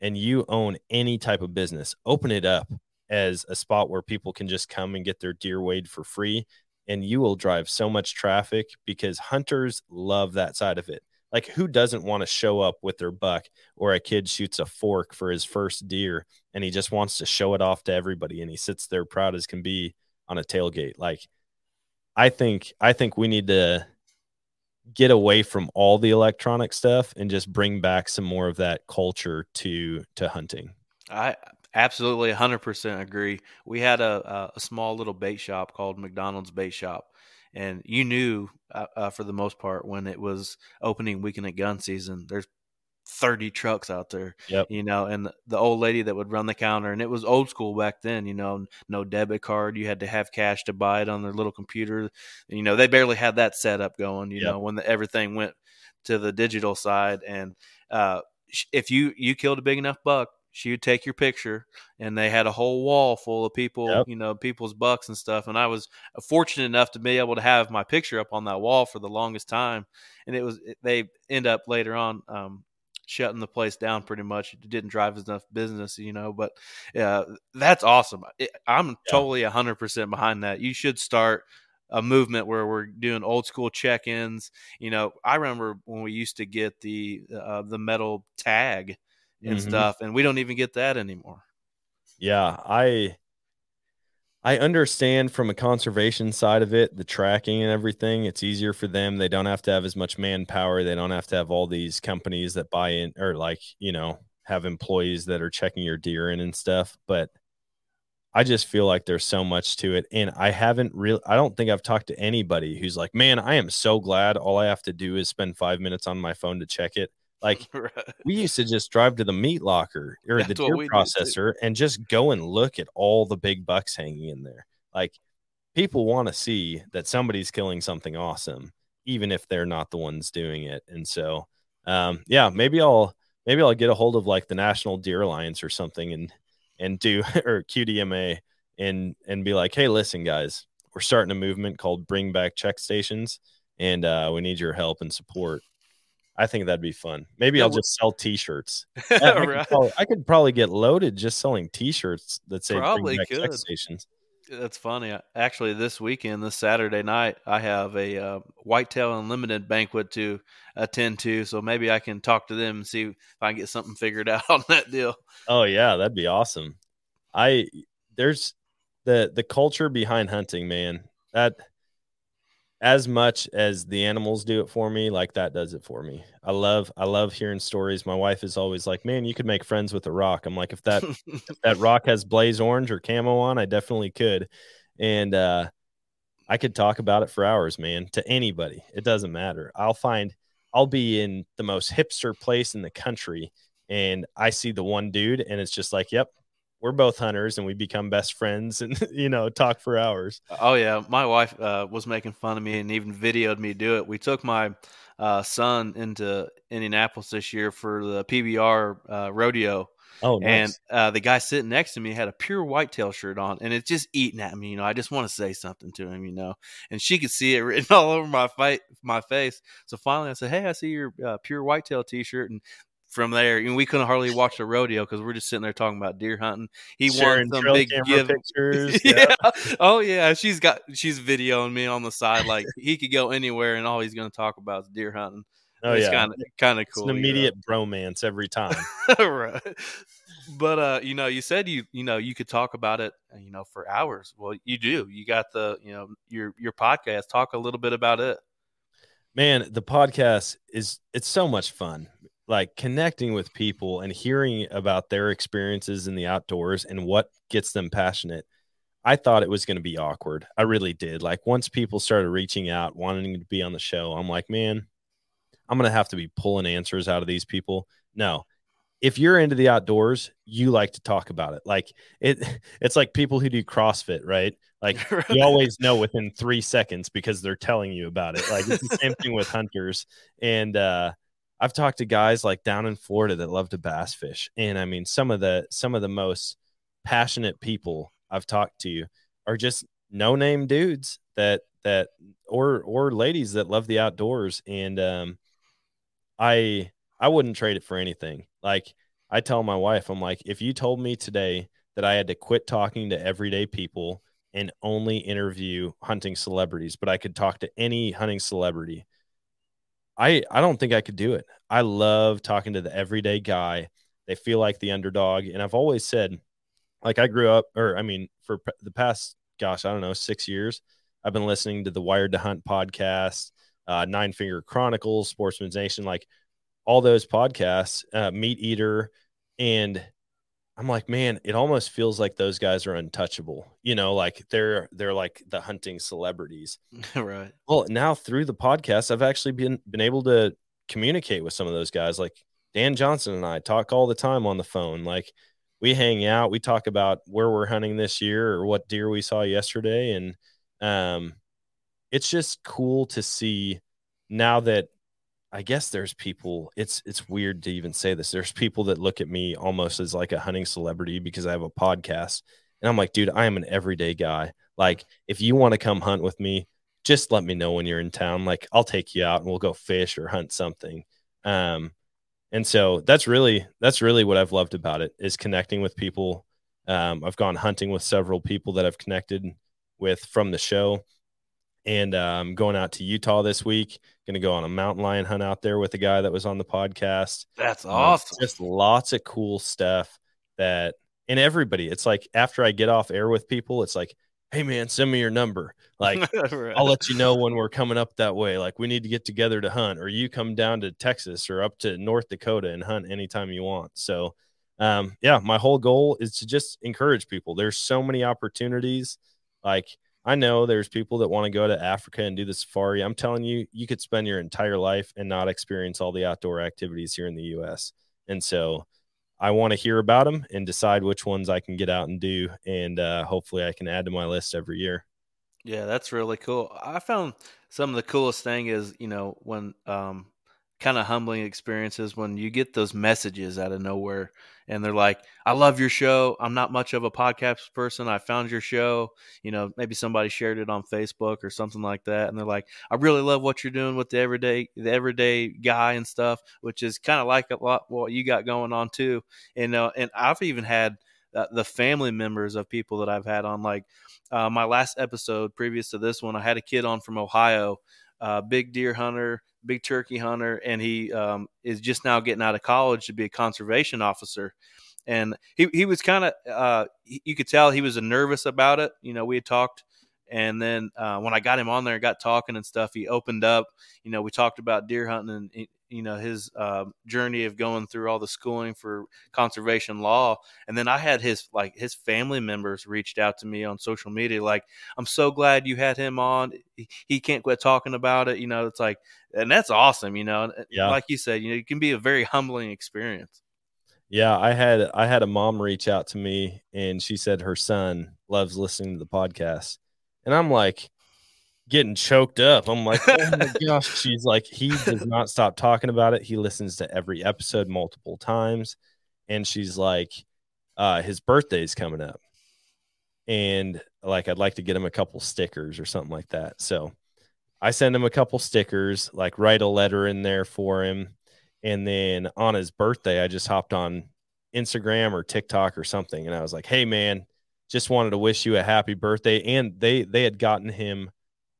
and you own any type of business, open it up as a spot where people can just come and get their deer weighed for free, and you will drive so much traffic, because hunters love that side of it. Like, who doesn't want to show up with their buck, or a kid shoots a fork for his first deer and he just wants to show it off to everybody, and he sits there proud as can be on a tailgate? Like, I think we need to get away from all the electronic stuff and just bring back some more of that culture to hunting. I absolutely 100% agree. We had a small little bait shop called McDonald's Bait Shop, and you knew for the most part when it was opening weekend at gun season, there's 30 trucks out there. Yep. You know, and the old lady that would run the counter, and it was old school back then, you know, no debit card, you had to have cash to buy it on their little computer. You know, they barely had that setup going, you yep. know, when everything went to the digital side. And if you killed a big enough buck, she would take your picture, and they had a whole wall full of people, yep. you know, people's bucks and stuff. And I was fortunate enough to be able to have my picture up on that wall for the longest time. And they end up later on, shutting the place down pretty much. It didn't drive enough business, you know, but that's awesome. I'm totally 100% behind that. You should start a movement where we're doing old school check-ins. You know, I remember when we used to get the metal tag and mm-hmm. stuff, and we don't even get that anymore. Yeah, I understand from a conservation side of it, the tracking and everything, it's easier for them. They don't have to have as much manpower. They don't have to have all these companies that buy in, or like, you know, have employees that are checking your deer in and stuff. But I just feel like there's so much to it. And I don't think I've talked to anybody who's like, man, I am so glad all I have to do is spend 5 minutes on my phone to check it. Like, right. we used to just drive to the meat locker or the deer processor and just go and look at all the big bucks hanging in there. Like, people want to see that somebody's killing something awesome, even if they're not the ones doing it. And so, yeah, maybe I'll get a hold of like the National Deer Alliance or something, and do, or QDMA, and be like, hey, listen, guys, we're starting a movement called Bring Back Check Stations, and we need your help and support. I think that'd be fun. Maybe I'll just sell T-shirts. Right. I could probably get loaded just selling T-shirts that say probably bring back stations. That's funny. Actually, this Saturday night, I have a Whitetail Unlimited banquet to attend to. So maybe I can talk to them and see if I can get something figured out on that deal. Oh yeah, that'd be awesome. There's the culture behind hunting, man. That. As much as the animals do it for me, like, that does it for me. I love hearing stories. My wife is always like, man, you could make friends with a rock. I'm like, if that rock has blaze orange or camo on, I definitely could. And I could talk about it for hours, man, to anybody. It doesn't matter. I'll be in the most hipster place in the country, and I see the one dude, and it's just like, yep, we're both hunters, and we become best friends, and, you know, talk for hours. Oh yeah. My wife was making fun of me and even videoed me do it. We took my son into Indianapolis this year for the PBR rodeo. Oh, nice. And the guy sitting next to me had a Pure Whitetail shirt on, and it's just eating at me. You know, I just want to say something to him, you know, and she could see it written all over my face. So finally I said, hey, I see your Pure Whitetail t-shirt. And from there, and we couldn't hardly watch the rodeo because we're just sitting there talking about deer hunting. He won some big give. Pictures, yeah. Oh yeah, she's videoing me on the side. Like he could go anywhere, and all he's going to talk about is deer hunting. Oh it's kind of cool. It's an immediate bromance every time, right? But you said you could talk about it, for hours. Well, you do. You got your podcast. Talk a little bit about it. Man, the podcast it's so much fun. Like connecting with people and hearing about their experiences in the outdoors and what gets them passionate. I thought it was going to be awkward. I really did. Like once people started reaching out, wanting to be on the show, I'm like, man, I'm going to have to be pulling answers out of these people. No, if you're into the outdoors, you like to talk about it. Like it's like people who do CrossFit, right? Like you always know within 3 seconds because they're telling you about it. Like it's the same thing with hunters. And, I've talked to guys like down in Florida that love to bass fish. And I mean, some of the most passionate people I've talked to are just no name dudes or ladies that love the outdoors. And, I wouldn't trade it for anything. Like I tell my wife, I'm like, if you told me today that I had to quit talking to everyday people and only interview hunting celebrities, but I could talk to any hunting celebrity, I don't think I could do it. I love talking to the everyday guy. They feel like the underdog. And I've always said, like I grew up, or I mean, for the past, 6 years, I've been listening to the Wired to Hunt podcast, Nine Finger Chronicles, Sportsman's Nation, like all those podcasts, Meat Eater. And I'm like, man, it almost feels like those guys are untouchable. Like they're like the hunting celebrities. Right. Well, now through the podcast, I've actually been able to communicate with some of those guys. Like Dan Johnson and I talk all the time on the phone. Like we hang out, we talk about where we're hunting this year or what deer we saw yesterday. And it's just cool to see now that I guess there's people, it's weird to even say this. There's people that look at me almost as like a hunting celebrity because I have a podcast. And I'm like, dude, I am an everyday guy. Like, if you want to come hunt with me, just let me know when you're in town. Like, I'll take you out and we'll go fish or hunt something. And so that's really what I've loved about it, is connecting with people. I've gone hunting with several people that I've connected with from the show. And I'm going out to Utah this week. Going to go on a mountain lion hunt out there with a guy that was on the podcast. That's awesome. Just lots of cool stuff that, and everybody, it's like after I get off air with people, it's like, hey man, send me your number. Like right. I'll let you know when we're coming up that way. Like we need to get together to hunt, or you come down to Texas or up to North Dakota and hunt anytime you want. So my whole goal is to just encourage people. There's so many opportunities. Like, I know there's people that want to go to Africa and do the safari. I'm telling you, you could spend your entire life and not experience all the outdoor activities here in the U.S. And so I want to hear about them and decide which ones I can get out and do. And hopefully I can add to my list every year. Yeah, that's really cool. I found some of the coolest thing is, when kind of humbling experiences, when you get those messages out of nowhere and they're like, I love your show. I'm not much of a podcast person. I found your show, maybe somebody shared it on Facebook or something like that. And they're like, I really love what you're doing with the everyday guy and stuff, which is kind of like a lot what you got going on too. And I've even had the family members of people that I've had on, like my last episode previous to this one, I had a kid on from Ohio, big deer hunter, big turkey hunter, and he is just now getting out of college to be a conservation officer. And he was kind of, you could tell he was nervous about it. We had talked, and then when I got him on there and got talking and stuff, he opened up. We talked about deer hunting and his journey of going through all the schooling for conservation law. And then I had his family members reached out to me on social media. Like, I'm so glad you had him on. He can't quit talking about it. It's like, and that's awesome. Yeah. Like you said, it can be a very humbling experience. Yeah. I had a mom reach out to me and she said her son loves listening to the podcast. And I'm like, getting choked up. I'm like, oh my gosh. She's like, he does not stop talking about it. He listens to every episode multiple times. And she's like, his birthday's coming up. And like, I'd like to get him a couple stickers or something like that. So I send him a couple stickers, like write a letter in there for him. And then on his birthday, I just hopped on Instagram or TikTok or something. And I was like, hey, man, just wanted to wish you a happy birthday. And they had gotten him,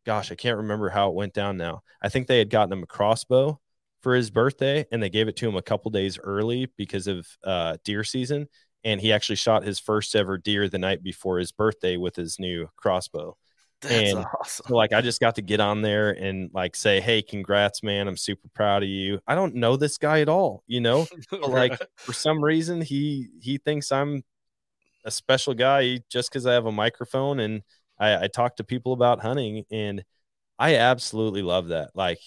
gosh, I can't remember how it went down now. I think they had gotten him a crossbow for his birthday, and they gave it to him a couple days early because of deer season. And he actually shot his first ever deer the night before his birthday with his new crossbow. That's awesome. So, like, I just got to get on there and like say, hey, congrats, man. I'm super proud of you. I don't know this guy at all, you know, but, like, for some reason he thinks I'm a special guy just because I have a microphone and I talk to people about hunting. And I absolutely love that. Like,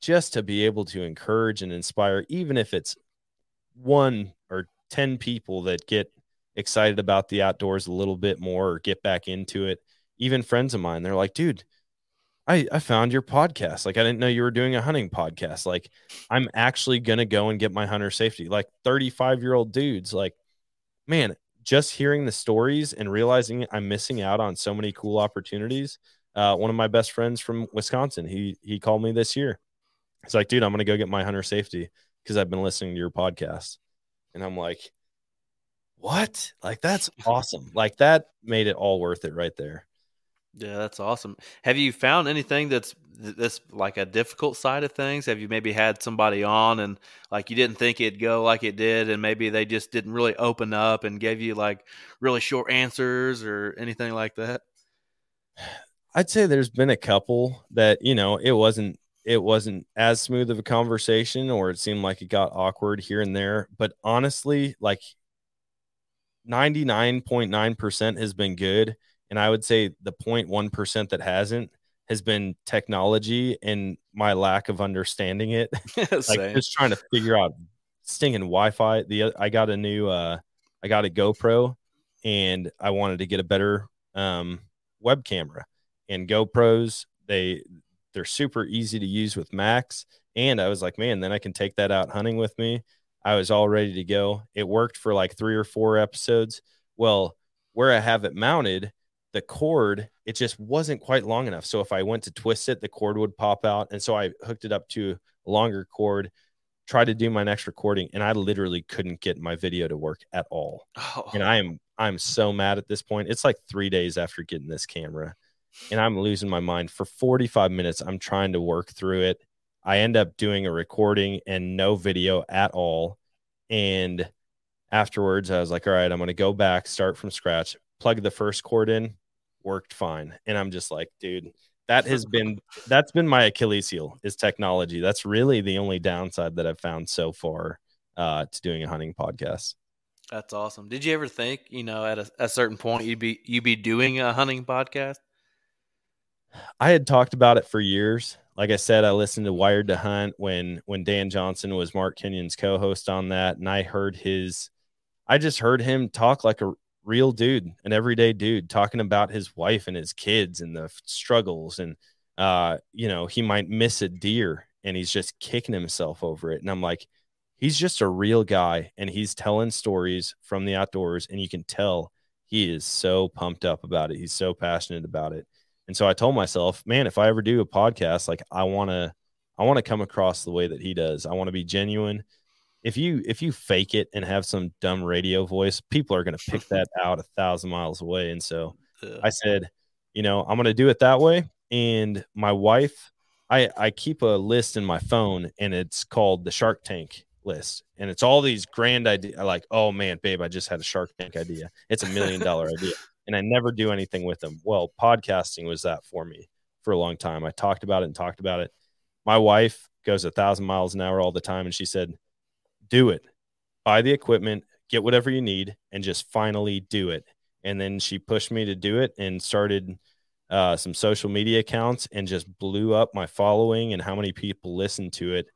just to be able to encourage and inspire, even if it's one or 10 people that get excited about the outdoors a little bit more or get back into it. Even friends of mine, they're like, dude, I found your podcast. Like, I didn't know you were doing a hunting podcast. Like, I'm actually going to go and get my hunter safety. Like, 35-year-old dudes, like, man, just hearing the stories and realizing I'm missing out on so many cool opportunities. One of my best friends from Wisconsin, he called me this year. It's like, dude, I'm going to go get my hunter safety because I've been listening to your podcast. And I'm like, what? Like, that's awesome. Like, that made it all worth it right there. Yeah, that's awesome. Have you found anything that's like a difficult side of things? Have you maybe had somebody on and like you didn't think it'd go like it did, and maybe they just didn't really open up and gave you like really short answers or anything like that? I'd say there's been a couple that, you know, it wasn't as smooth of a conversation, or it seemed like it got awkward here and there. But honestly, like 99.9% has been good. And I would say the 0.1% that hasn't has been technology and my lack of understanding it. Like, just trying to figure out stinging Wi-Fi. I got a new, I got a GoPro, and I wanted to get a better web camera. And GoPros, they're super easy to use with Macs. And I was like, man, then I can take that out hunting with me. I was all ready to go. It worked for like 3 or 4 episodes. Well, where I have it mounted, the cord, it just wasn't quite long enough. So if I went to twist it, the cord would pop out. And so I hooked it up to a longer cord, tried to do my next recording, and I literally couldn't get my video to work at all. Oh. And I'm so mad at this point. It's like 3 days after getting this camera, and I'm losing my mind. For 45 minutes, I'm trying to work through it. I end up doing a recording and no video at all. And afterwards, I was like, all right, I'm going to go back, start from scratch, plug the first cord in, worked fine. And I'm just like, dude, that's been my Achilles heel, is technology. That's really the only downside that I've found so far to doing a hunting podcast. That's awesome. Did you ever think, you know, at a certain point you'd be doing a hunting podcast? I had talked about it for years. Like I said, I listened to Wired to Hunt when Dan Johnson was Mark Kenyon's co-host on that. And I just heard him talk like a real dude, an everyday dude, talking about his wife and his kids and the struggles. And, you know, he might miss a deer and he's just kicking himself over it. And I'm like, he's just a real guy, and he's telling stories from the outdoors. And you can tell he is so pumped up about it. He's so passionate about it. And so I told myself, man, if I ever do a podcast, like I want to come across the way that he does. I want to be genuine. If you fake it and have some dumb radio voice, people are going to pick that out 1,000 miles away. And so I said, you know, I'm going to do it that way. And my wife, I keep a list in my phone, and it's called the Shark Tank list. And it's all these grand ideas. Like, oh man, babe, I just had a Shark Tank idea. It's $1 million idea. And I never do anything with them. Well, podcasting was that for me for a long time. I talked about it and talked about it. My wife goes 1,000 miles an hour all the time. And she said, do it, buy the equipment, get whatever you need, and just finally do it. And then she pushed me to do it and started some social media accounts and just blew up my following and how many people listened to it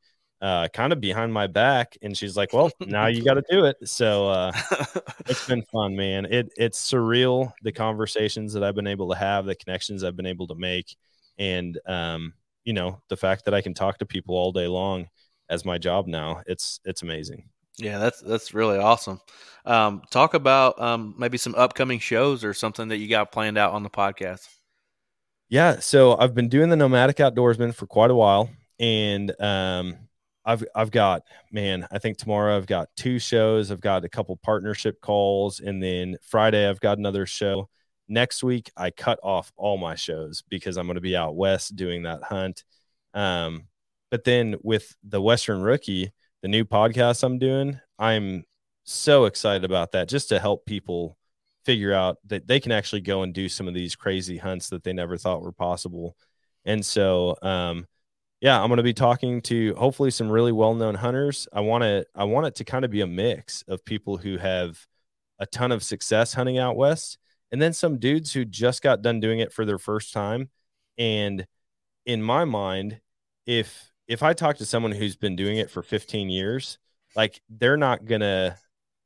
kind of behind my back. And she's like, well, now you got to do it. So it's been fun, man. It's surreal, the conversations that I've been able to have, the connections I've been able to make, and you know, the fact that I can talk to people all day long as my job now. It's amazing. Yeah, that's really awesome. Talk about maybe some upcoming shows or something that you got planned out on the podcast. Yeah, so I've been doing the Nomadic Outdoorsman for quite a while, and I've got, man, I think tomorrow I've got two shows. I've got a couple partnership calls, and then Friday I've got another show. Next week I cut off all my shows because I'm going to be out west doing that hunt. But then with the Western Rookie, the new podcast I'm doing, I'm so excited about that, just to help people figure out that they can actually go and do some of these crazy hunts that they never thought were possible. And so, yeah, I'm going to be talking to hopefully some really well-known hunters. I want it to kind of be a mix of people who have a ton of success hunting out west, and then some dudes who just got done doing it for their first time. And in my mind, if I talk to someone who's been doing it for 15 years, like, they're not going to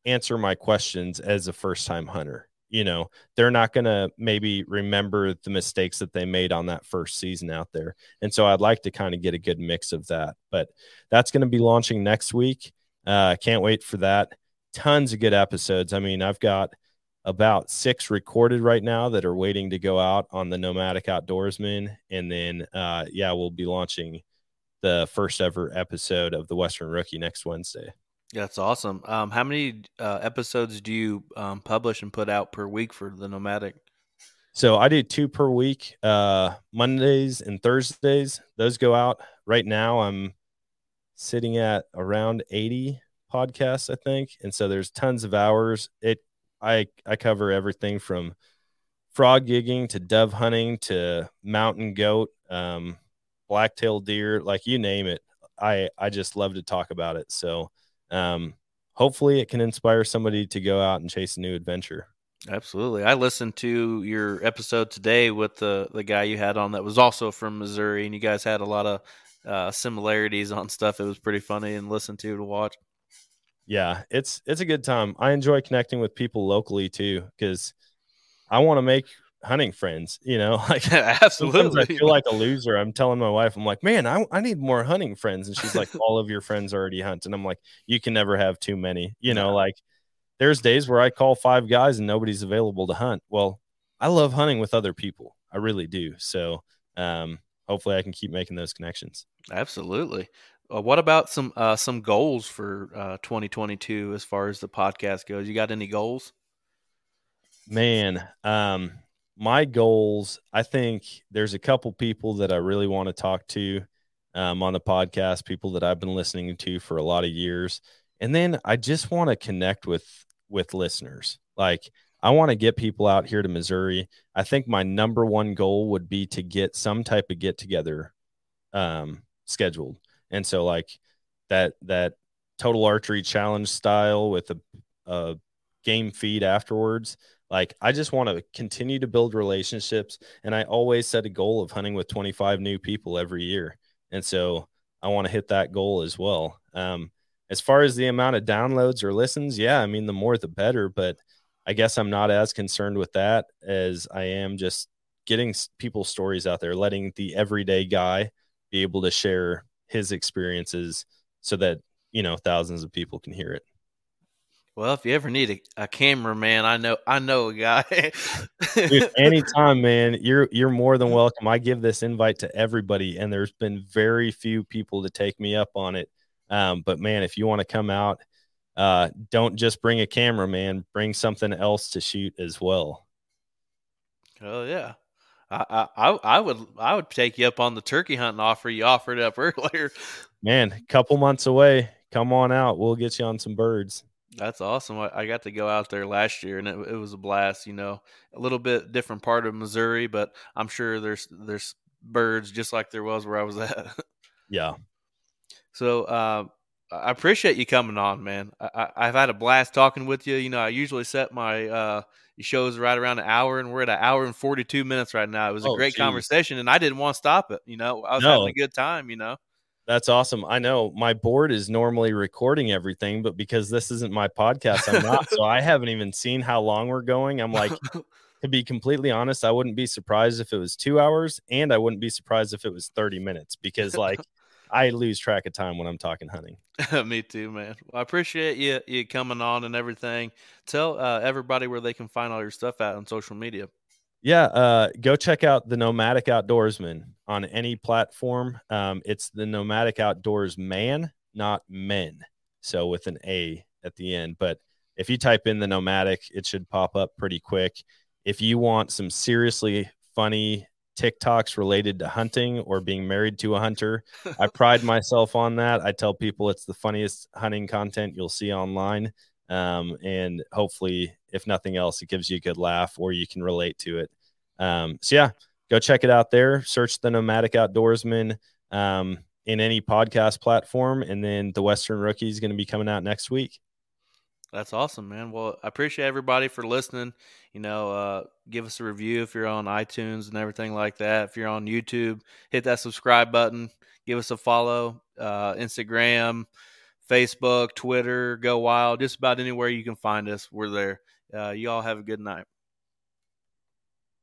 answer my questions as a first-time hunter. You know, they're not going to maybe remember the mistakes that they made on that first season out there. And so I'd like to kind of get a good mix of that, but that's going to be launching next week. Can't wait for that. Tons of good episodes. I mean, I've got about 6 recorded right now that are waiting to go out on the Nomadic Outdoorsman. And then, yeah, we'll be launching the first ever episode of the Western Rookie next Wednesday. Yeah, that's awesome. How many episodes do you publish and put out per week for the Nomadic? So I do 2 per week, Mondays and Thursdays. Those go out right now. I'm sitting at around 80 podcasts, I think. And so there's tons of hours. I cover everything from frog gigging to dove hunting to mountain goat, black-tailed deer, like, you name it. I just love to talk about it. So hopefully it can inspire somebody to go out and chase a new adventure. Absolutely. I listened to your episode today with the guy you had on that was also from Missouri, and you guys had a lot of similarities on stuff. It was pretty funny and listen to watch. Yeah, it's a good time. I enjoy connecting with people locally too, because I want to make hunting friends, you know, like, absolutely. I feel like a loser. I'm telling my wife, I'm like, man, I need more hunting friends. And she's like, all of your friends already hunt. And I'm like, you can never have too many, you know, like, there's days where I call 5 guys and nobody's available to hunt. Well, I love hunting with other people. I really do. So, hopefully I can keep making those connections. Absolutely. What about some goals for, 2022, as far as the podcast goes? You got any goals? Man, my goals, I think there's a couple people that I really want to talk to on the podcast, people that I've been listening to for a lot of years. And then I just want to connect with listeners. Like, I want to get people out here to Missouri. I think my number one goal would be to get some type of get together scheduled. And so, like, that total archery challenge style with a game feed afterwards. Like, I just want to continue to build relationships. And I always set a goal of hunting with 25 new people every year. And so I want to hit that goal as well. As far as the amount of downloads or listens, yeah, I mean, the more the better. But I guess I'm not as concerned with that as I am just getting people's stories out there, letting the everyday guy be able to share his experiences so that, you know, thousands of people can hear it. Well, if you ever need a cameraman, I know a guy. Dude, anytime, man, you're more than welcome. I give this invite to everybody, and there's been very few people to take me up on it. But man, if you want to come out, don't just bring a cameraman, bring something else to shoot as well. Oh yeah. I would take you up on the turkey hunt and offer you offered up earlier. Man, a couple months away. Come on out. We'll get you on some birds. That's awesome. I got to go out there last year, and it was a blast, you know, a little bit different part of Missouri, but I'm sure there's birds just like there was where I was at. Yeah. So, I appreciate you coming on, man. I've had a blast talking with you. You know, I usually set my, shows right around an hour, and we're at an hour and 42 minutes right now. It was a great conversation, and I didn't want to stop it. You know, I was having a good time, you know. That's awesome. I know my board is normally recording everything, but because this isn't my podcast, I'm not. So I haven't even seen how long we're going. I'm like, to be completely honest, I wouldn't be surprised if it was 2 hours, and I wouldn't be surprised if it was 30 minutes, because, like, I lose track of time when I'm talking hunting. Me too, man. Well, I appreciate you coming on and everything. Tell everybody where they can find all your stuff out on social media. Yeah, go check out The Nomadic Outdoorsman on any platform. It's The Nomadic Outdoorsman not men. So with an A at the end. But if you type in The Nomadic, it should pop up pretty quick. If you want some seriously funny TikToks related to hunting or being married to a hunter, I pride myself on that. I tell people it's the funniest hunting content you'll see online. And hopefully, if nothing else, it gives you a good laugh or you can relate to it. So yeah, go check it out there. Search The Nomadic Outdoorsman in any podcast platform. And then The Western Rookie is going to be coming out next week. That's awesome, man. Well, I appreciate everybody for listening. You know, give us a review if you're on iTunes and everything like that. If you're on YouTube, hit that subscribe button. Give us a follow. Instagram, Facebook, Twitter, Go Wild. Just about anywhere you can find us, we're there. You all have a good night.